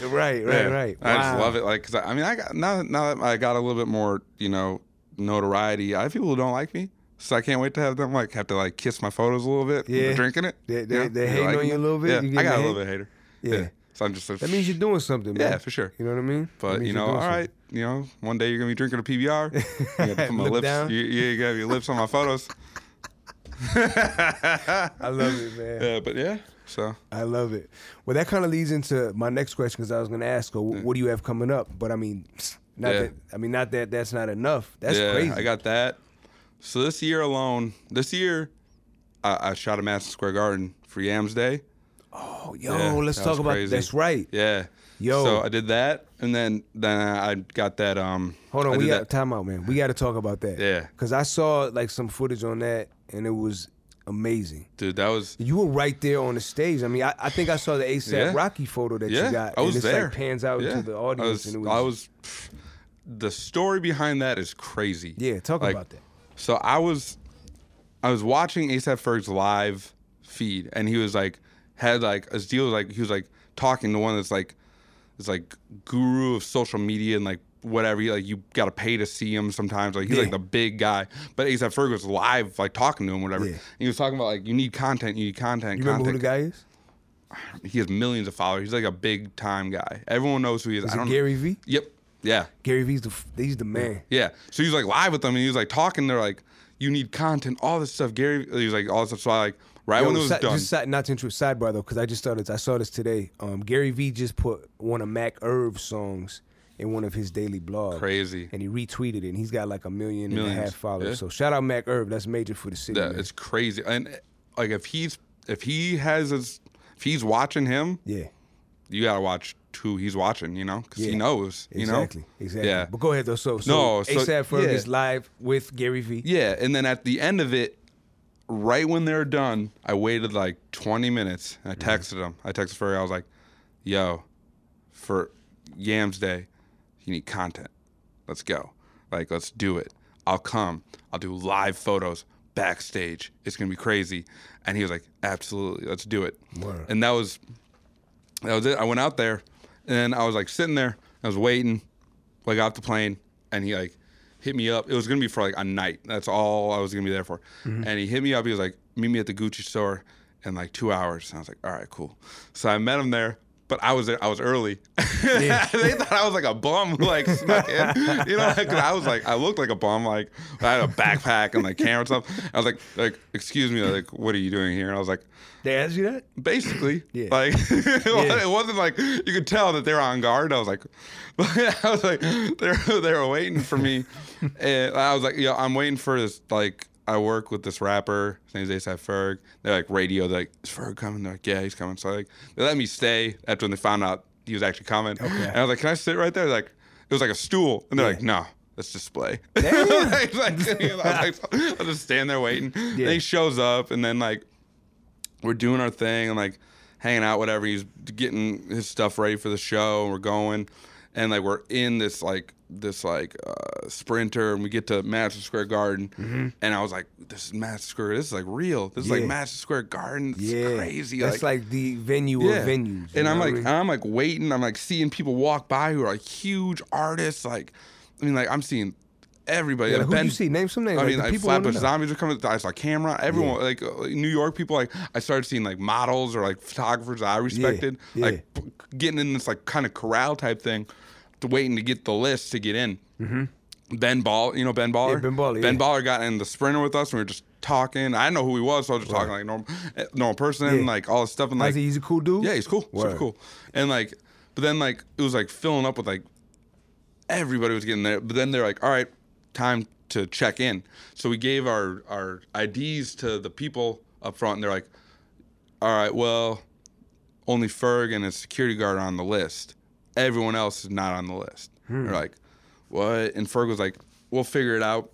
Right. Right. Yeah. Right. Wow. I just love it. Like, cause I, I mean, I got now. Now that I got a little bit more, you know, notoriety, I have people who don't like me. So I can't wait to have them like have to like kiss my photos a little bit. Yeah, drinking it. They, they, you know? They're hating like, on you a little bit. Yeah, I got a little bit of hater. Yeah. yeah, so I'm just like, that means you're doing something. Man. Yeah, for sure. You know what I mean? But you know, all something. Right, you know, one day you're gonna be drinking a P B R. You got to put my lips. Down. You, you got to have your lips on my photos. I love it, man. Yeah, but yeah, so I love it. Well, that kind of leads into my next question because I was gonna ask, oh, yeah. what do you have coming up? But I mean, not yeah. that. I mean, not that. That's not enough. That's yeah, crazy. I got that. So this year alone, this year, I, I shot at Madison Square Garden for Yams Day. Oh, yo, yeah, let's talk about that. That's right. Yeah. Yo. So I did that, and then then I got that. Um, Hold on, I we got that. Time out, man. We got to talk about that. Yeah. Because I saw like some footage on that, and it was amazing. Dude, that was. You were right there on the stage. I mean, I, I think I saw the A$AP yeah. Rocky photo that yeah, you got. I was and it's there. Like pans out yeah. into the audience. I was. And it was, I was pff, the story behind that is crazy. Yeah, talk like, about that. So I was, I was watching A$AP Ferg's live feed, and he was like, had like a deal, like he was like talking to one that's like, this like guru of social media and like whatever. He, like you gotta pay to see him sometimes. Like he's yeah. like the big guy, but A$AP Ferg was live, like talking to him, whatever. Yeah. And he was talking about like you need content, you need content. You content. Remember who the guy is? He has millions of followers. He's like a big time guy. Everyone knows who he is. Is I don't it Gary know. V? Yep. Yeah, Gary V's the he's the man. Yeah, so he was like live with them, and he was like talking. They're like, "You need content, all this stuff." Gary, he was like, "All this stuff." So I like right Yo, when it was si- done. Just si- not to interrupt, sidebar though, because I just started. I saw this today. Um, Gary V just put one of Mac Irv's songs in one of his daily blogs. Crazy, and he retweeted it. And he's got like a million Millions. and a half followers. Yeah. So shout out Mac Irv. That's major for the city. Yeah, man. It's crazy. And like if he's if he has his, if he's watching him, yeah, you gotta watch. Who he's watching, you know, because yeah. he knows, you exactly. know, exactly. Yeah. But go ahead though. So, so, no, so A$AP Ferg yeah. is live with Gary V. Yeah, and then at the end of it, right when they're done, I waited like twenty minutes. And I texted mm-hmm. him. I texted Ferg. I was like, "Yo, for Yams Day, you need content. Let's go. Like, let's do it. I'll come. I'll do live photos backstage. It's gonna be crazy." And he was like, "Absolutely, let's do it." Wow. And that was that was it. I went out there. And I was like sitting there, I was waiting, like off the plane, and he like hit me up. It was gonna be for like a night. That's all I was gonna be there for. Mm-hmm. And he hit me up. He was like, "Meet me at the Gucci store in like two hours." And I was like, "All right, cool." So I met him there. But I was I was early. Yeah. They thought I was like a bum who like snuck in. You know, like, I was like I looked like a bum. Like I had a backpack and like camera and stuff. I was like like excuse me, like what are you doing here? And I was like, they asked you that? Basically, yeah. Like it, yeah. It wasn't like you could tell that they were on guard. I was like, I was like they they were waiting for me, and I was like, yo, I'm waiting for this like. I work with this rapper, his name's A$AP Ferg. They're like radio, they're like, is Ferg coming? They're like, yeah, he's coming. So like, they let me stay after when they found out he was actually coming. Okay. And I was like, can I sit right there? Like, it was like a stool. And they're yeah. like, no, let's just play. Yeah. like, like, you know, I was like, I'll just stand there waiting. Yeah. And he shows up and then like, we're doing our thing and like hanging out, whatever. He's getting his stuff ready for the show and we're going. And like, we're in this like, this like uh, sprinter and we get to Madison Square Garden mm-hmm. and I was like, this is Madison Square, this is like real, this yeah. is like Madison Square Garden, it's yeah. crazy. That's like, like the venue yeah. of venues. And I'm like, and I'm like waiting, I'm like seeing people walk by who are like huge artists, like, I mean like I'm seeing everybody. Yeah, like who ben, you see? Name some names. I mean, like, like Flatbush Zombies are coming. I saw Camera. Everyone, yeah. like uh, New York people, like I started seeing like models or like photographers that I respected, yeah. like yeah. getting in this like kind of corral type thing. To waiting to get the list to get in. Mm-hmm. Ben Ball, you know Ben Baller? Yeah, Ben Baller, Ben yeah. Baller got in the sprinter with us and we were just talking. I didn't know who he was, so I was just right. talking like normal normal person, yeah. and, like all this stuff. And like, he's a cool dude? Yeah, he's cool, Word. super cool. And like, but then like, it was like filling up with like, everybody was getting there. But then they're like, all right, time to check in. So we gave our, our I Ds to the people up front and they're like, all right, well, only Ferg and his security guard are on the list. Everyone else is not on the list. Hmm. They're like, what? And Ferg was like, we'll figure it out.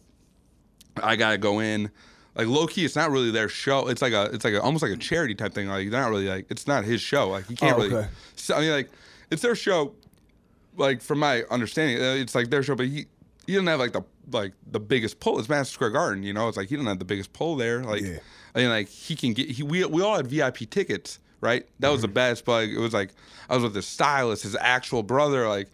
I gotta go in. Like low key, it's not really their show. It's like a, it's like a, almost like a charity type thing. Like they're not really like, it's not his show. Like he can't oh, okay. really. So, I mean, like it's their show. Like from my understanding, it's like their show. But he, he didn't have like the like the biggest pull. It's Madison Square Garden, you know. It's like he didn't have the biggest pull there. Like, yeah. I mean, like he can get. He, we we all had V I P tickets. Right, that mm-hmm. was the best. But like, it was like I was with his stylist, his actual brother, like,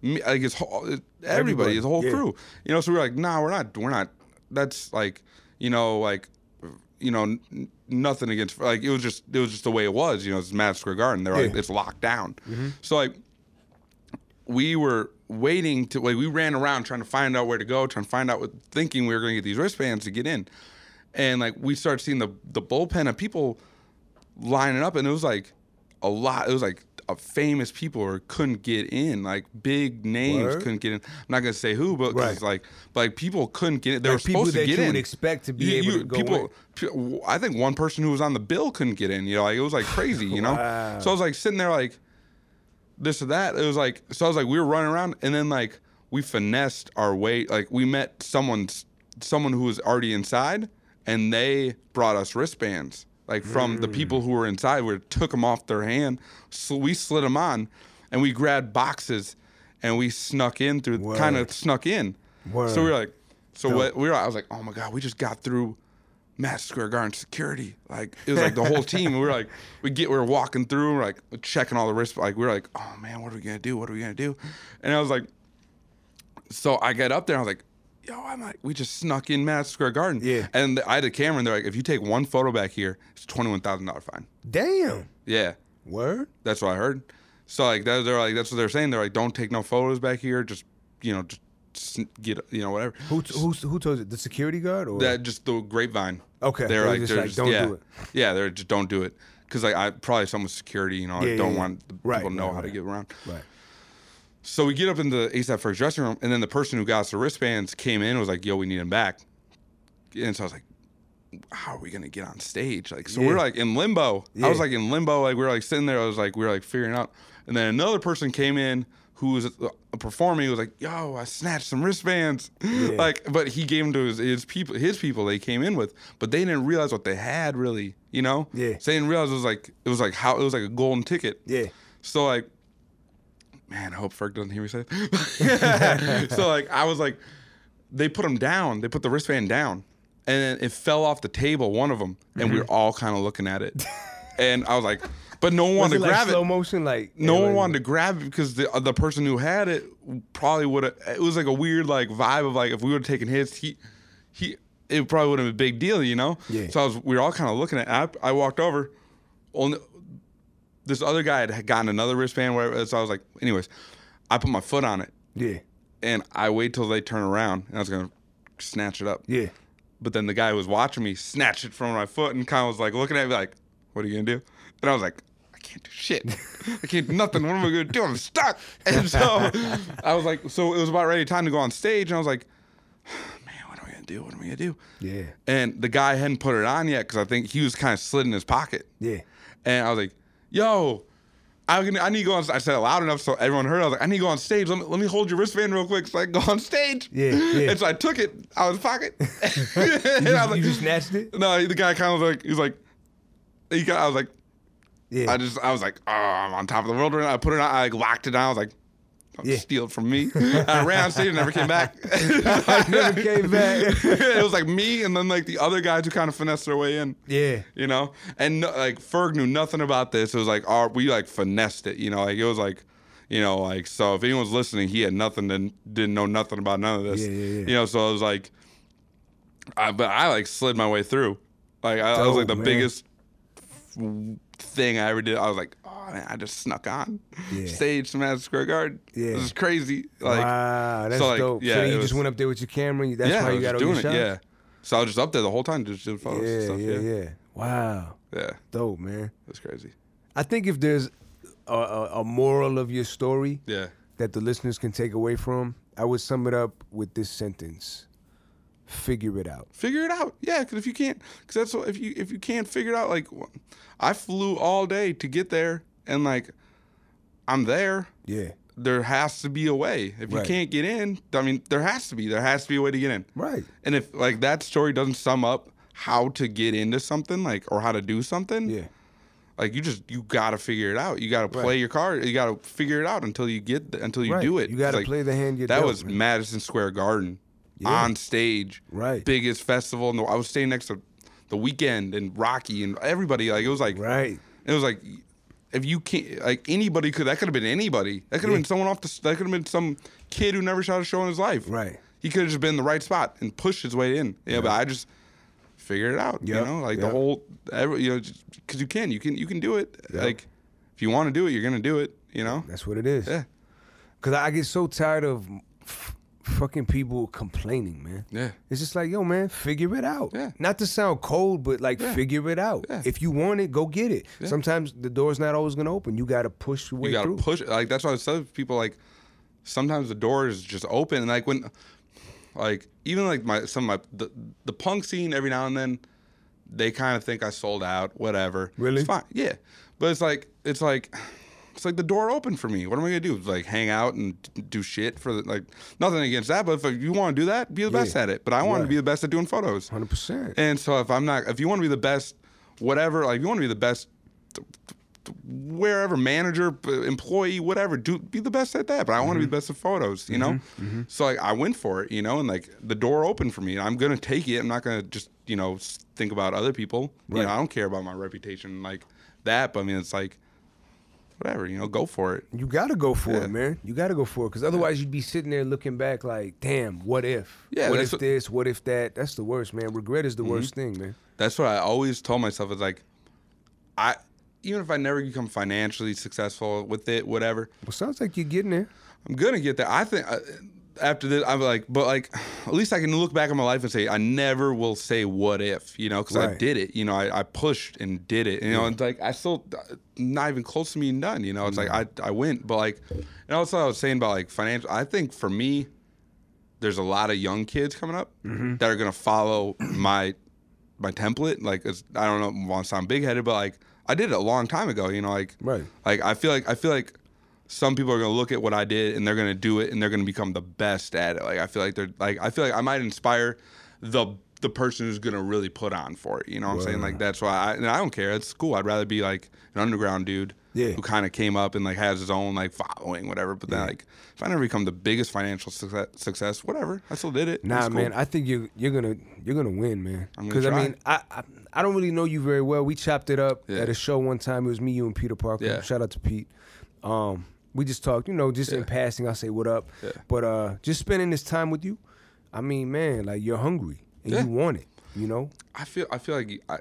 me, like his whole, everybody, everybody, his whole yeah. crew. You know, so we were like, nah, we're not, we're not. That's like, you know, like, you know, n nothing against. Like it was just, it was just the way it was. You know, it's Madison Square Garden. They're yeah. like, it's locked down. Mm-hmm. So like, we were waiting to, like, we ran around trying to find out where to go, trying to find out, what, thinking we were going to get these wristbands to get in, and like we started seeing the the bullpen of people. Lining up, and it was like a lot. It was like a famous people or couldn't get in, like big names Word. couldn't get in. I'm not gonna say who, but right. like, but like people couldn't get in. They like were supposed to get in. People that you would expect to be you, able you, to go people, in. I think one person who was on the bill couldn't get in. You know, like it was like crazy. You know, wow. So I was like sitting there like this or that. It was like so I was like we were running around, and then like we finessed our way. Like we met someone, someone who was already inside, and they brought us wristbands. Like from mm. the people who were inside, we took them off their hand. So we slid them on, and we grabbed boxes, and we snuck in through, kind of snuck in. Word. So we were like, so no. what? We were. I was like, oh my god, we just got through Madison Square Garden security. Like it was like the whole team. And we were like, we get, we were walking through, and we're like checking all the wrist. Like we were like, oh man, what are we gonna do? What are we gonna do? And I was like, so I got up there, and I was like. Yo, I'm like, we just snuck in Madison Square Garden. Yeah. And I had a camera, and they're like, if you take one photo back here, it's twenty-one thousand dollar fine. Damn. Yeah. Word? That's what I heard. So, like, they're like, that's what they're saying. They're like, don't take no photos back here. Just, you know, just get, you know, whatever. Who who, who told you? The security guard? Or? That, just the grapevine. Okay. They're, they're like, just they're like just, don't yeah. do it. Yeah, they're just, don't do it. Because, like, I probably someone with security, you know, yeah, I don't yeah, want yeah. people right, to know right, how right. to get around. Right. So we get up in the A$AP Ferg's dressing room, and then the person who got us the wristbands came in and was like, yo, we need him back. And so I was like, how are we going to get on stage? Like, so yeah. we we're like in limbo. Yeah. I was like in limbo. Like, we were like sitting there. I was like, we were like figuring out. And then another person came in who was performing. He was like, yo, I snatched some wristbands. Yeah. Like, but he gave them to his, his people, his people they came in with, but they didn't realize what they had really, you know? Yeah. So they didn't realize it was like, it was like how, it was like a golden ticket. Yeah. So like, man, I hope Ferg doesn't hear me say that. So, like, I was like, they put them down. They put the wristband down. And it fell off the table, one of them. And mm-hmm. we were all kind of looking at it. And I was like, but no one wanted to grab it. Slow motion, like no one wanted to grab it because the the person who had it probably would have. It was like a weird like vibe of like if we would have taken his, he, he, it probably would have been a big deal, you know. Yeah. So I was, we were all kind of looking at it. I, I walked over. Only this other guy had gotten another wristband, whatever. So I was like, anyways, I put my foot on it. Yeah. And I wait till they turn around, and I was gonna snatch it up. Yeah. But then the guy who was watching me snatched it from my foot and kind of was like looking at me like, what are you gonna do? And I was like, I can't do shit. I can't do nothing. What am I gonna do? I'm stuck. And so I was like, so it was about ready time to go on stage, and I was like, do what am I gonna do? Yeah. And the guy hadn't put it on yet because I think he was kind of slid in his pocket. Yeah. And I was like, "Yo, I I need to go on." I said it loud enough so everyone heard. I was like, "I need to go on stage. Let me let me hold your wristband real quick so I can go on stage." Yeah. yeah. And so I took it out of his pocket. And I was like, "You just snatched it?" No, the guy kind of was like, he was like, he got, I was like, yeah. I just I was like, "Oh, I'm on top of the world right now." I put it on. I like locked it down. I was like, Yeah. steal it from me. I ran on stage and never came back. I never came back. It was like me and then like the other guys who kind of finessed their way in. Yeah. You know? And no, like Ferg knew nothing about this. It was like, our, we like finessed it, you know? Like it was like, you know, like, so if anyone's listening, he had nothing and didn't know nothing about none of this. Yeah, yeah, yeah. You know, so it was like, I, but I like slid my way through. Like I, oh, I was like the man. biggest thing I ever did. I was like, oh man, I just snuck on yeah. stage to Madison Square Garden. Yeah. This is crazy. Like, wow, that's so like, dope. Yeah, so then you was, just went up there with your camera. And that's yeah, why you got all your shots. Yeah, so I was just up there the whole time, just doing photos yeah, and stuff. Yeah, yeah, yeah. Wow. Yeah. Dope, man. That's crazy. I think if there's a, a, a moral of your story, yeah. that the listeners can take away from, I would sum it up with this sentence: figure it out. Figure it out. Yeah, because if you can't, because that's what, if you if you can't figure it out, like I flew all day to get there, and like I'm there. Yeah. There has to be a way. If right. you can't get in, I mean, there has to be. There has to be a way to get in. Right. And if like that story doesn't sum up how to get into something, like or how to do something, yeah. Like you just you gotta figure it out. You gotta play right. your card. You gotta figure it out until you get the, until you right. do it. You gotta like, play the hand you're dealt. That was man. Madison Square Garden. Yeah. On stage, right? Biggest festival. No, I was staying next to The Weeknd and Rocky and everybody. Like it was like, right? It was like, if you can't, like anybody could. That could have been anybody. That could have yeah. been someone off the. That could have been some kid who never shot a show in his life. Right. He could have just been in the right spot and pushed his way in. Yeah, yeah. But I just figured it out. Yep. You know, like yep. the whole, every, you know, because you can, you can, you can do it. Yep. Like if you want to do it, you're gonna do it. You know. That's what it is. Yeah. Because I get so tired of fucking people complaining, man. Yeah. It's just like, yo, man, figure it out. Yeah. Not to sound cold, but like, yeah. figure it out. Yeah. If you want it, go get it. Yeah. Sometimes the door's not always gonna open. You gotta push your way through. You gotta push. Like, that's why I said to people, like, sometimes the door is just open. And like, when, like, even like my, some of my, the, the punk scene every now and then, they kind of think I sold out, whatever. Really? It's fine. Yeah. But it's like, it's like, it's like the door opened for me. What am I gonna do? Like hang out and do shit for the, like nothing against that, but if you want to do that, be the yeah. best at it. But I want right. to be the best at doing photos. one hundred percent. And so if I'm not, if you want to be the best, whatever, like if you want to be the best, wherever manager, employee, whatever, do be the best at that. But I want mm-hmm. to be the best at photos, you mm-hmm. know. Mm-hmm. So like I went for it, you know, and like the door opened for me, and I'm gonna take it. I'm not gonna just you know think about other people. Right. You know, I don't care about my reputation like that. But I mean, it's like, whatever, you know, go for it. You got to go for yeah. it, man. You got to go for it, because otherwise yeah. you'd be sitting there looking back like, damn, what if? Yeah, what if what, this? What if that? That's the worst, man. Regret is the mm-hmm. worst thing, man. That's what I always told myself. It's like, I even if I never become financially successful with it, whatever. Well, sounds like you're getting there. I'm going to get there. I think uh, after this, I'm like, but like, at least I can look back on my life and say, I never will say what if, you know, because right. I did it, you know, I, I pushed and did it, you know, yeah. and it's like, I still, not even close to me done, you know, it's mm-hmm. like, I, I went, but like, and also I was saying about like financial, I think for me, there's a lot of young kids coming up mm-hmm. that are going to follow my, my template. Like, it's, I don't know, want to sound big headed, but like, I did it a long time ago, you know, like, right. like, I feel like, I feel like, some people are gonna look at what I did and they're gonna do it and they're gonna become the best at it. Like I feel like they're like I feel like I might inspire the the person who's gonna really put on for it. You know what wow. I'm saying? Like that's why I and I don't care. It's cool. I'd rather be like an underground dude yeah. who kind of came up and like has his own like following, whatever. But yeah. then like if I never become the biggest financial success, success whatever, I still did it. Nah, cool. man. I think you you're gonna you're gonna win, man. Because I mean I, I I don't really know you very well. We chopped it up yeah. at a show one time. It was me, you, and Peter Parker. Yeah. Shout out to Pete. Um. We just talked, you know, just yeah. in passing. I say what up, yeah. but uh, just spending this time with you, I mean, man, like you're hungry and yeah. you want it, you know. I feel, I feel like I,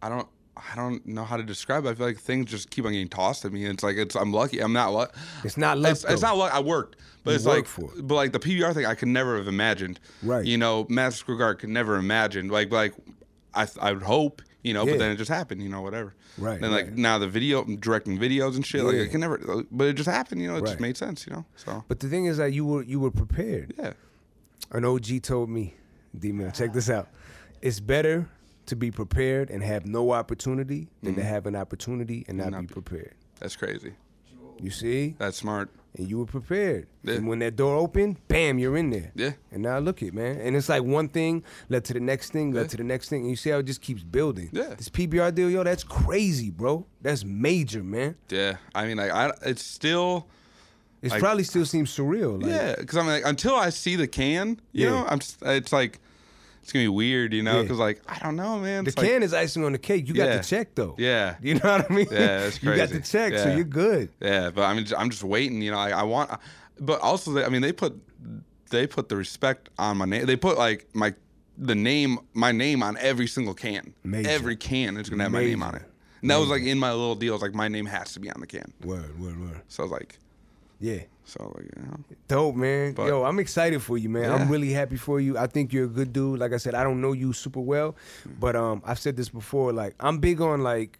I don't, I don't know how to describe it. I feel like things just keep on getting tossed at me. It's like it's I'm lucky. I'm not lucky. It's not luck. It's, it's not luck. I worked, but you it's work like, for it. But like the P B R thing, I could never have imagined. Right. You know, Madison Square Garden could never imagine. Like, like, I I would hope. You know, yeah. But then it just happened. You know, whatever. Right. And like right. now the video, I'm directing videos and shit. Yeah. Like I can never. But it just happened. You know, it right. just made sense. You know. So. But the thing is that you were you were prepared. Yeah. An O G told me, D-Man, check this out. It's better to be prepared and have no opportunity than mm-hmm. to have an opportunity and not, not be prepared. That's crazy. You see? That's smart. And you were prepared. Yeah. And when that door opened, bam, you're in there. Yeah. And now look it, man. And it's like one thing led to the next thing, led yeah. to the next thing. And you see how it just keeps building. Yeah. This P B R deal, yo, that's crazy, bro. That's major, man. Yeah. I mean, like, I, it's still... It like, probably still seems surreal. Like, yeah, because I'm like, until I see the can, you yeah. know, I'm. Just, it's like, it's going to be weird, you know, because yeah. like, I don't know, man. It's the like, can is icing on the cake. You yeah. got the check, though. Yeah. You know what I mean? Yeah, that's crazy. You got the check, yeah. so you're good. Yeah, but I mean, I'm just waiting, you know, I, I want, but also, they, I mean, they put, they put the respect on my name. They put like my, the name, my name on every single can. Major. Every can is going to have Major. my name on it. And that Major. was like in my little deal. It's like, my name has to be on the can. Word, word, word. So I was like. Yeah. So, like, you know. Dope, man. But, yo, I'm excited for you, man. Yeah. I'm really happy for you. I think you're a good dude. Like I said, I don't know you super well, but um, I've said this before. Like, I'm big on, like,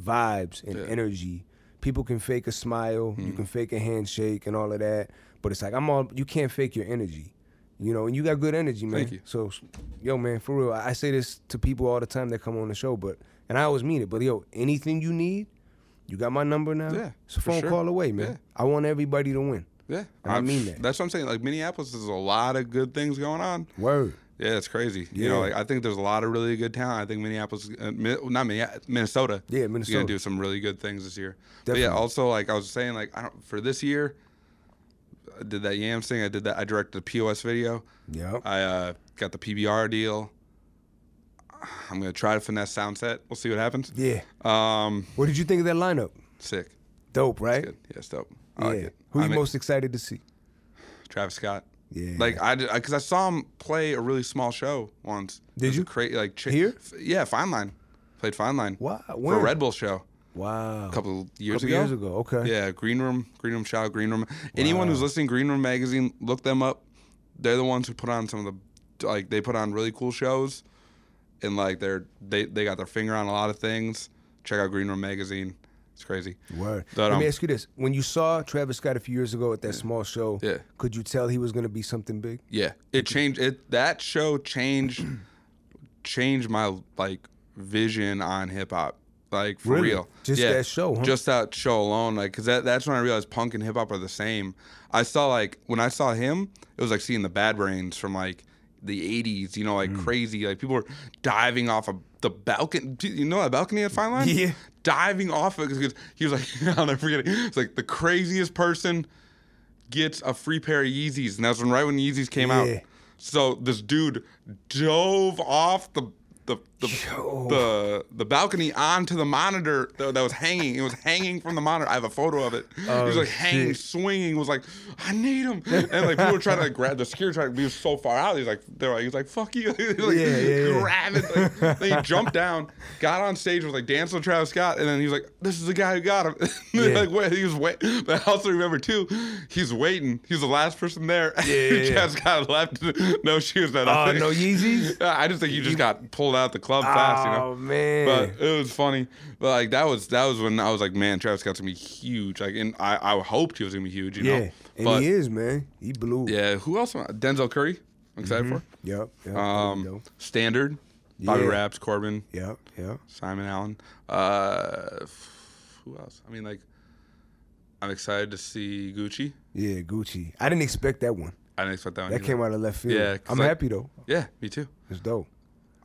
vibes and yeah. energy. People can fake a smile. Mm. You can fake a handshake and all of that. But it's like, I'm all, you can't fake your energy. You know, and you got good energy, man. Thank you. So, yo, man, for real, I say this to people all the time that come on the show, but, and I always mean it, but, yo, anything you need, you got my number now? Yeah, it's a phone sure. call away, man. Yeah. I want everybody to win. Yeah. And I mean that. That's what I'm saying. Like, Minneapolis, there's a lot of good things going on. Word. Yeah, it's crazy. Yeah. You know, like, I think there's a lot of really good talent. I think Minneapolis, uh, not Minnesota. Yeah, Minnesota. Is going to do some really good things this year. Definitely. But yeah, also, like I was saying, like, I don't, for this year, I did that Yams thing. I did that. I directed the P O S video. Yeah. I uh, got the P B R deal. I'm going to try to finesse Soundset. We'll see what happens. Yeah. Um, what did you think of that lineup? Sick. Dope, right? It's good. Yeah, it's dope. I yeah. like it. Who are you I'm most in... excited to see? Travis Scott. Yeah. Like, I, because I, I saw him play a really small show once. Did you? Cra like ch Here? Yeah, Fine Line. Played Fine Line. Wow. When? For a Red Bull show. Wow. A couple years couple ago. years ago, okay. Yeah, Green Room. Green Room show. Green Room. Wow. Anyone who's listening, Green Room Magazine, look them up. They're the ones who put on some of the, like, they put on really cool shows. And like they're they they got their finger on a lot of things. Check out Green Room Magazine. It's crazy. Word. But, um, Let me ask you this: when you saw Travis Scott a few years ago at that yeah. small show, yeah. could you tell he was going to be something big? Yeah, it changed. It that show changed changed my like vision on hip hop. Like for really? real, just yeah. that show, huh? just that show alone. Like, cause that that's when I realized punk and hip hop are the same. I saw like when I saw him, it was like seeing the Bad Brains from like. the eighties, you know, like mm. crazy. Like, people were diving off of the balcony. You know that balcony at Fine Line? Yeah. Diving off of it because he was like, I'll never forget it. It's like the craziest person gets a free pair of Yeezys. And that's when, right when Yeezys came yeah. out. So this dude dove off the the the, the, the balcony onto the monitor that, that was hanging. It was hanging from the monitor. I have a photo of it. Oh, he was like hanging, shit. swinging. Was like, I need him. And like people were trying to like grab the security. Trying to be so far out. He's like, they're like, he's like, fuck you. He was like, yeah, yeah, grab yeah. it. Like, then he jumped down, got on stage, was like dancing with Travis Scott, and then he was like, this is the guy who got him. Yeah. Like, wait, he was wait. But I also remember too, he's waiting. He's the last person there. Yeah, yeah, Travis yeah. Scott left. No shoes. No, oh, no Yeezys. I just think he just got pulled out the club fast, you know. Oh man, but it was funny. But like that was that was when I was like, man, Travis Scott's gonna be huge. Like, and I, I hoped he was gonna be huge, you yeah. know. Yeah, and but, he is, man. He blew. Yeah. Who else? Denzel Curry. I'm excited mm-hmm. for. Yep. yep um, Standard. Yeah. Bobby Raps, Corbin. Yep. Yep. Simon Allen. Uh, who else? I mean, like, I'm excited to see Gucci. Yeah, Gucci. I didn't expect that one. I didn't expect that one. That either. came out of left field. Yeah. I'm like, happy though. Yeah, me too. It's dope.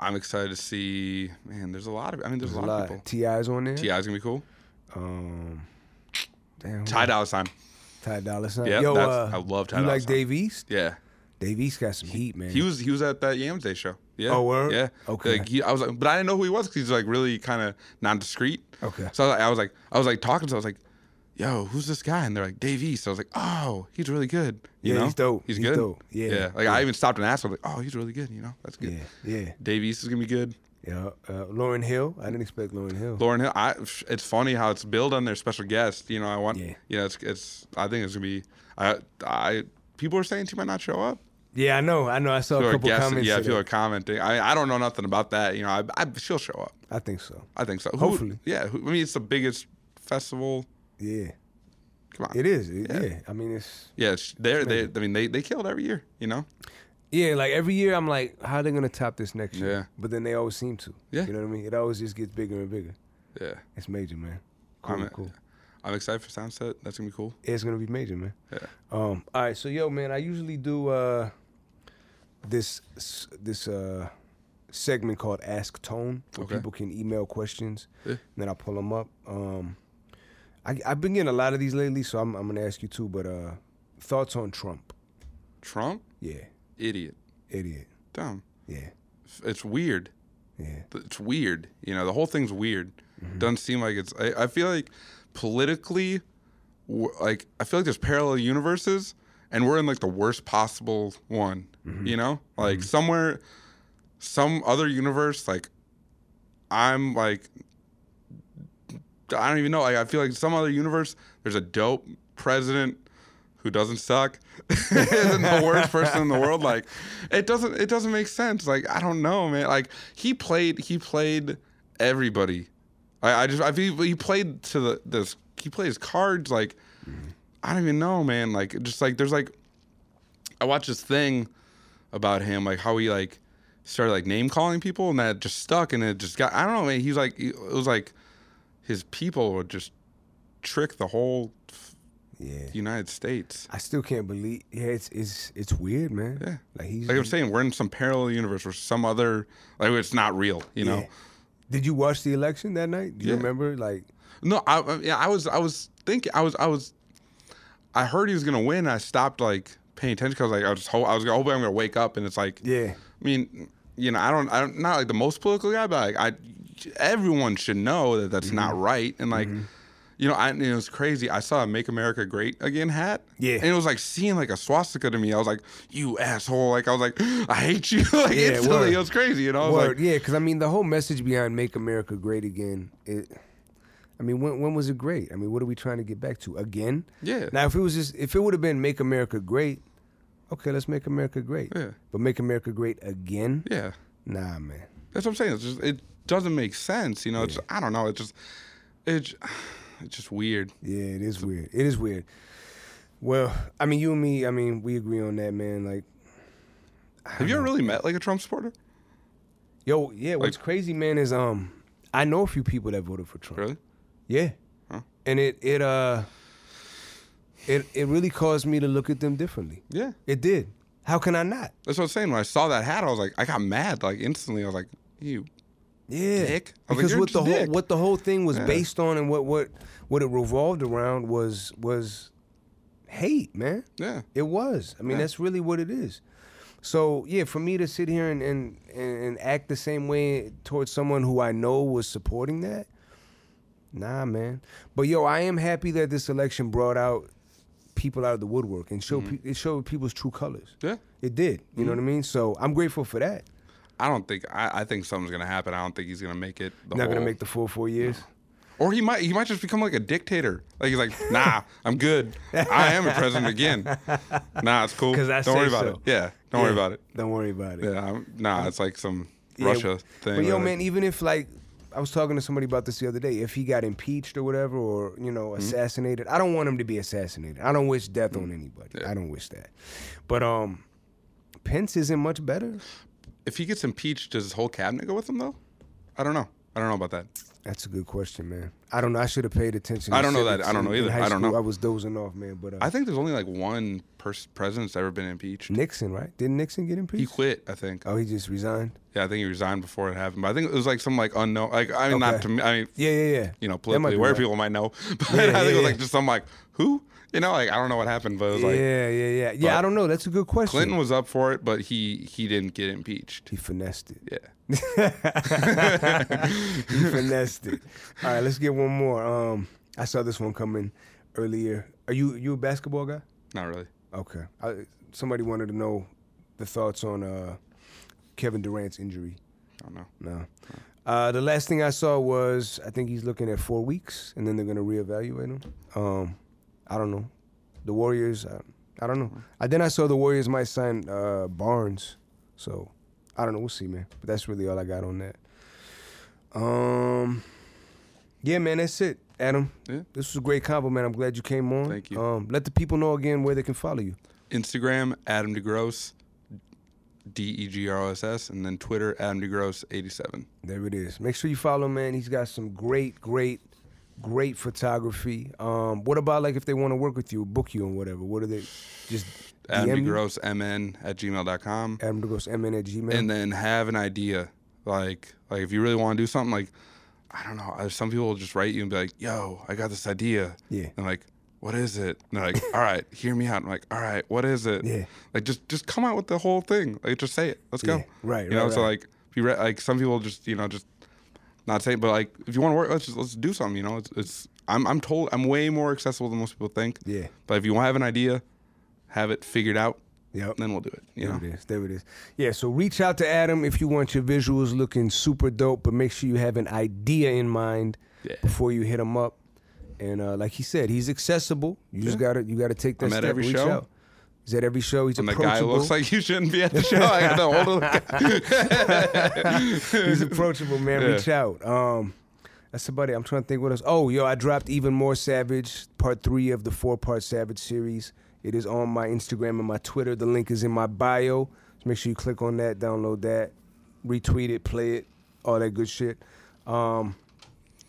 I'm excited to see, man, there's a lot of, I mean, there's, there's a lot, lot of people. T I's on there. T I's going to be cool. Um, damn, Ty Dolla Sign. Ty Dolla Sign. Yeah, uh, I love Ty Dolla Sign. You like Dave East? Yeah. Dave East got some heat, man. He was he was at that Yams Day show. Yeah. Oh, word? Yeah. Okay. Like, he, I was like, but I didn't know who he was because he's like really kind of non-discreet. Okay. So I was, like, I was like, I was like talking to him. I was like, yo, who's this guy? And they're like, Dave East. I was like, oh, he's really good. You yeah, know? he's dope. He's, he's good. Dope. Yeah, yeah. Like yeah. I even stopped and asked him, like, oh, he's really good. You know, that's good. Yeah, yeah. Dave East is gonna be good. Yeah, uh, Lauryn Hill. I didn't expect Lauryn Hill. Lauryn Hill. I, it's funny how it's built on their special guest. You know, I want. Yeah. You know, it's it's. I think it's gonna be. I I people are saying she might not show up. Yeah, I know. I know. I saw people a couple guessing, comments. Yeah, people are commenting. I I don't know nothing about that. You know, I, I she'll show up. I think so. I think so. Hopefully. Who, yeah. Who, I mean, it's the biggest festival. Yeah. Come on. It is. It, yeah. yeah. I mean, it's. Yeah, they're they. I mean, they they killed every year. You know. Yeah, like every year I'm like, how are they gonna top this next year? Yeah. But then they always seem to. Yeah. You know what I mean? It always just gets bigger and bigger. Yeah. It's major, man. Cool, I'm, cool. I'm excited for Soundset. That's gonna be cool. It's gonna be major, man. Yeah. Um. All right. So yo, man, I usually do uh, this this uh, segment called Ask Tone, where okay. people can email questions, yeah. and then I pull them up. Um, I I've been getting a lot of these lately, so I'm I'm gonna ask you too. But uh, thoughts on Trump? Trump? Yeah. Idiot. Idiot. Dumb. Yeah. It's weird. Yeah. It's weird. You know, the whole thing's weird. Mm-hmm. Doesn't seem like it's... I, I feel like politically, like, I feel like there's parallel universes, and we're in, like, the worst possible one, mm-hmm. you know? Like, mm-hmm. somewhere, some other universe, like, I'm, like, I don't even know. Like, I feel like some other universe, there's a dope president... who doesn't suck, isn't the worst person in the world. Like, it doesn't it doesn't make sense. Like, I don't know, man. Like, he played he played everybody. I, I just I feel he played to the this he played his cards. Like, mm-hmm. I don't even know, man. Like, just like there's like, I watched this thing about him, like how he like started like name calling people, and that just stuck, and it just got I don't know, man. He's like it was like his people would just trick the whole. Yeah. United States. I still can't believe. Yeah, it's it's it's weird, man. Yeah, like he's like I'm saying, we're in some parallel universe or some other. Like it's not real, you yeah. know. Did you watch the election that night? Do you yeah. remember? Like, no, I, I yeah, I was I was thinking I was I was, I heard he was gonna win. And I stopped like paying attention because like I was just ho- I was hoping I'm gonna wake up and it's like yeah. I mean, you know, I don't I'm not like the most political guy, but like I, everyone should know that that's mm-hmm. not right and like. Mm-hmm. You know, I, it was crazy. I saw a Make America Great Again hat. Yeah. And it was like seeing like a swastika to me. I was like, you asshole. Like, I was like, I hate you. Like, yeah, instantly. It was crazy, you know? I was like, yeah, because I mean, the whole message behind Make America Great Again, it, I mean, when when was it great? I mean, what are we trying to get back to? Again? Yeah. Now, if it was just, if it would have been Make America Great, okay, let's make America great. Yeah. But Make America Great Again? Yeah. Nah, man. That's what I'm saying. It's just, it doesn't make sense, you know? Yeah. It's, I don't know. It just, it It's just weird. Yeah, it is weird. It is weird. Well, I mean, you and me, I mean, we agree on that, man. Like, have you ever really met like a Trump supporter? Yo, yeah. What's like, crazy, man, is um, I know a few people that voted for Trump. Really? Yeah. Huh? And it it uh, it it really caused me to look at them differently. Yeah. It did. How can I not? That's what I'm saying. When I saw that hat, I was like, I got mad like instantly. I was like, you. Yeah, dick. Because like, what the dick. whole what the whole thing was yeah. based on and what, what what it revolved around was was hate, man. Yeah, it was. I mean, yeah. that's really what it is. So yeah, for me to sit here and and, and act the same way towards someone who I know was supporting that, nah, man. But yo, I am happy that this election brought out people out of the woodwork and showed mm-hmm. pe- it showed people's true colors. Yeah, it did. You mm-hmm. know what I mean? So I'm grateful for that. I don't think I, I think something's gonna happen. I don't think he's gonna make it. The Not whole, gonna make the full four years. No. Or he might. He might just become like a dictator. Like he's like, nah, I'm good. I am a president again. Nah, it's cool. Cause I don't worry about so. it. Yeah, don't yeah. worry about it. Don't worry about it. Yeah, I'm, nah, it's like some yeah. Russia thing. But yo, man, it. even if like I was talking to somebody about this the other day, if he got impeached or whatever, or you know, assassinated, mm-hmm. I don't want him to be assassinated. I don't wish death mm-hmm. on anybody. Yeah. I don't wish that. But um, Pence isn't much better. If he gets impeached, does his whole cabinet go with him, though? I don't know. I don't know about that. That's a good question, man. I don't know. I should have paid attention. I don't know that. I don't know either. I don't know. I was dozing off, man. But uh, I think there's only, like, one pers- president's ever been impeached. Nixon, right? Didn't Nixon get impeached? He quit, I think. Oh, he just resigned? Yeah, I think he resigned before it happened. But I think it was, like, some, like, unknown. Like, I mean, okay. not to me. I mean, yeah, yeah, yeah. You know, politically aware right. people might know. But yeah, I think yeah, it was, yeah. like, just some, like, who? You know, like, I don't know what happened, but it was yeah, like... Yeah, yeah, yeah. Yeah, I don't know. That's a good question. Clinton was up for it, but he he didn't get impeached. He finessed it. Yeah. He finessed it. All right, let's get one more. Um, I saw this one coming earlier. Are you you a basketball guy? Not really. Okay. I, somebody wanted to know the thoughts on uh, Kevin Durant's injury. I don't know. No. Uh, the last thing I saw was, I think he's looking at four weeks, and then they're going to reevaluate him. Um, I don't know. The Warriors, I, I don't know. I, then I saw the Warriors might sign uh, Barnes. So, I don't know. We'll see, man. But that's really all I got on that. Um, yeah, man, that's it, Adam. Yeah. This was a great combo, man. I'm glad you came on. Thank you. Um, let the people know again where they can follow you. Instagram, Adam DeGross. D E G R O S S, and then Twitter, Adam DeGross eighty-seven. There it is. Make sure you follow him, man. He's got some great, great, great photography. Um, what about, like, if they want to work with you, book you and whatever? What are they? Just Adam DeGross M N at gmail dot com. Adam DeGross M N at Gmail. And then have an idea. Like, like if you really want to do something, like, I don't know. Some people will just write you and be like, yo, I got this idea. Yeah. And, like, what is it? And they're like, all right, hear me out. I'm like, all right, what is it? Yeah. Like, just just come out with the whole thing. Like, just say it. Let's go. Yeah, right. You right, know, right. So like, if you re- like some people just you know just not say, it, but like if you want to work, let's just let's do something. You know, it's it's I'm I'm told I'm way more accessible than most people think. Yeah. But if you want to have an idea, have it figured out. Yep. Then we'll do it. You there know? It is. There it is. Yeah. So reach out to Adam if you want your visuals looking super dope, but make sure you have an idea in mind yeah. before you hit him up. And uh, like he said, he's accessible. You yeah. just gotta you gotta take that I'm step. At every reach show. Out. He's at every show. He's and approachable. The guy looks like you shouldn't be at the show. I got the hold of. He's approachable, man. Yeah. Reach out. Um, that's about it. I'm trying to think what else. Oh, yo, I dropped Even More Savage, part three of the four part Savage series. It is on my Instagram and my Twitter. The link is in my bio. So make sure you click on that, download that, retweet it, play it, all that good shit. Um,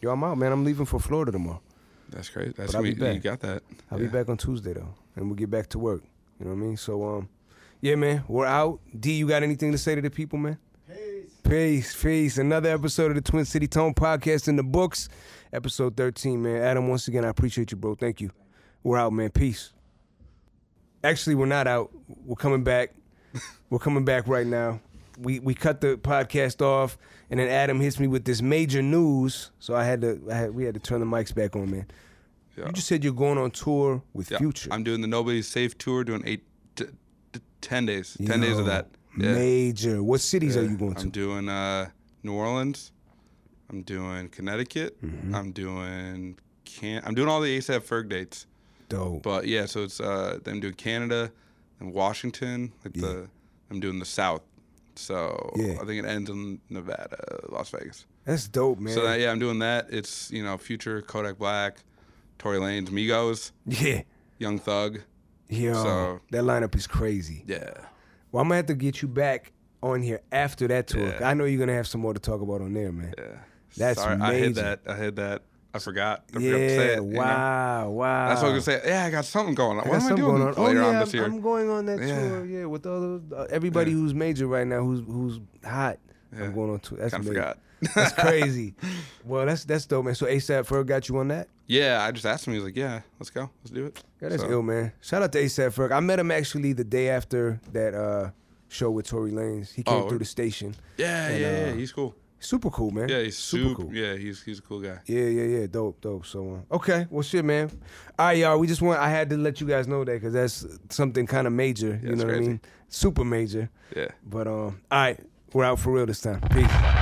yo, I'm out, man. I'm leaving for Florida tomorrow. That's great. That's me. You got that. I'll yeah. be back on Tuesday, though, and we'll get back to work. You know what I mean? So, um, yeah, man, we're out. D, you got anything to say to the people, man? Peace. Peace, peace. Another episode of the Twin City Tone Podcast in the books. Episode thirteen, man. Adam, once again, I appreciate you, bro. Thank you. We're out, man. Peace. Actually, we're not out. We're coming back. We're coming back right now. We we cut the podcast off, and then Adam hits me with this major news. So I had to, I had, we had to turn the mics back on, man. Yeah. You just said you're going on tour with yeah. Future. I'm doing the Nobody's Safe tour, doing eight, t- t- ten days, ten Yo, days of that. Yeah. Major. What cities yeah. are you going to? I'm doing uh, New Orleans. I'm doing Connecticut. Mm-hmm. I'm doing Can. I'm doing all the A$AP Ferg dates. Dope. But yeah, so it's uh, I'm doing Canada and Washington. Like yeah. the, I'm doing the South. So yeah. I think it ends in Nevada, Las Vegas. That's dope, man. So that, yeah, I'm doing that. It's, you know, Future, Kodak Black, Tory Lanez, Migos. Yeah. Young Thug. Yeah. So, that lineup is crazy. Yeah. Well, I'm going to have to get you back on here after that tour. Yeah. I know you're going to have some more to talk about on there, man. Yeah. That's Sorry, amazing. I hid that. I hid that. I forgot. I yeah, forgot to say it. Wow, you know? Wow. That's what I was going to say. Yeah, I got something going on. What am I doing going on. later oh, yeah, on this I'm, year? I'm going on that yeah. tour, yeah, with all the, uh, everybody yeah. who's major right now, who's who's hot. Yeah. I'm going on tour. That's forgot. That's crazy. Well, that's that's dope, man. So A$AP Ferg got you on that? Yeah, I just asked him. He was like, yeah, let's go. Let's do it. Yeah, that's so. ill, man. Shout out to A$AP Ferg. I met him actually the day after that uh, show with Tory Lanez. He came oh. through the station. Yeah, and, yeah, uh, yeah. He's cool. Super cool, man. Yeah, he's super, super cool. Yeah, he's he's a cool guy. Yeah, yeah, yeah. Dope, dope. So, uh, okay. Well, shit, man. All right, y'all. We just want, I had to let you guys know that because that's something kind of major. Yeah, you know what I mean? Super major. Yeah. But, um, all right. We're out for real this time. Peace.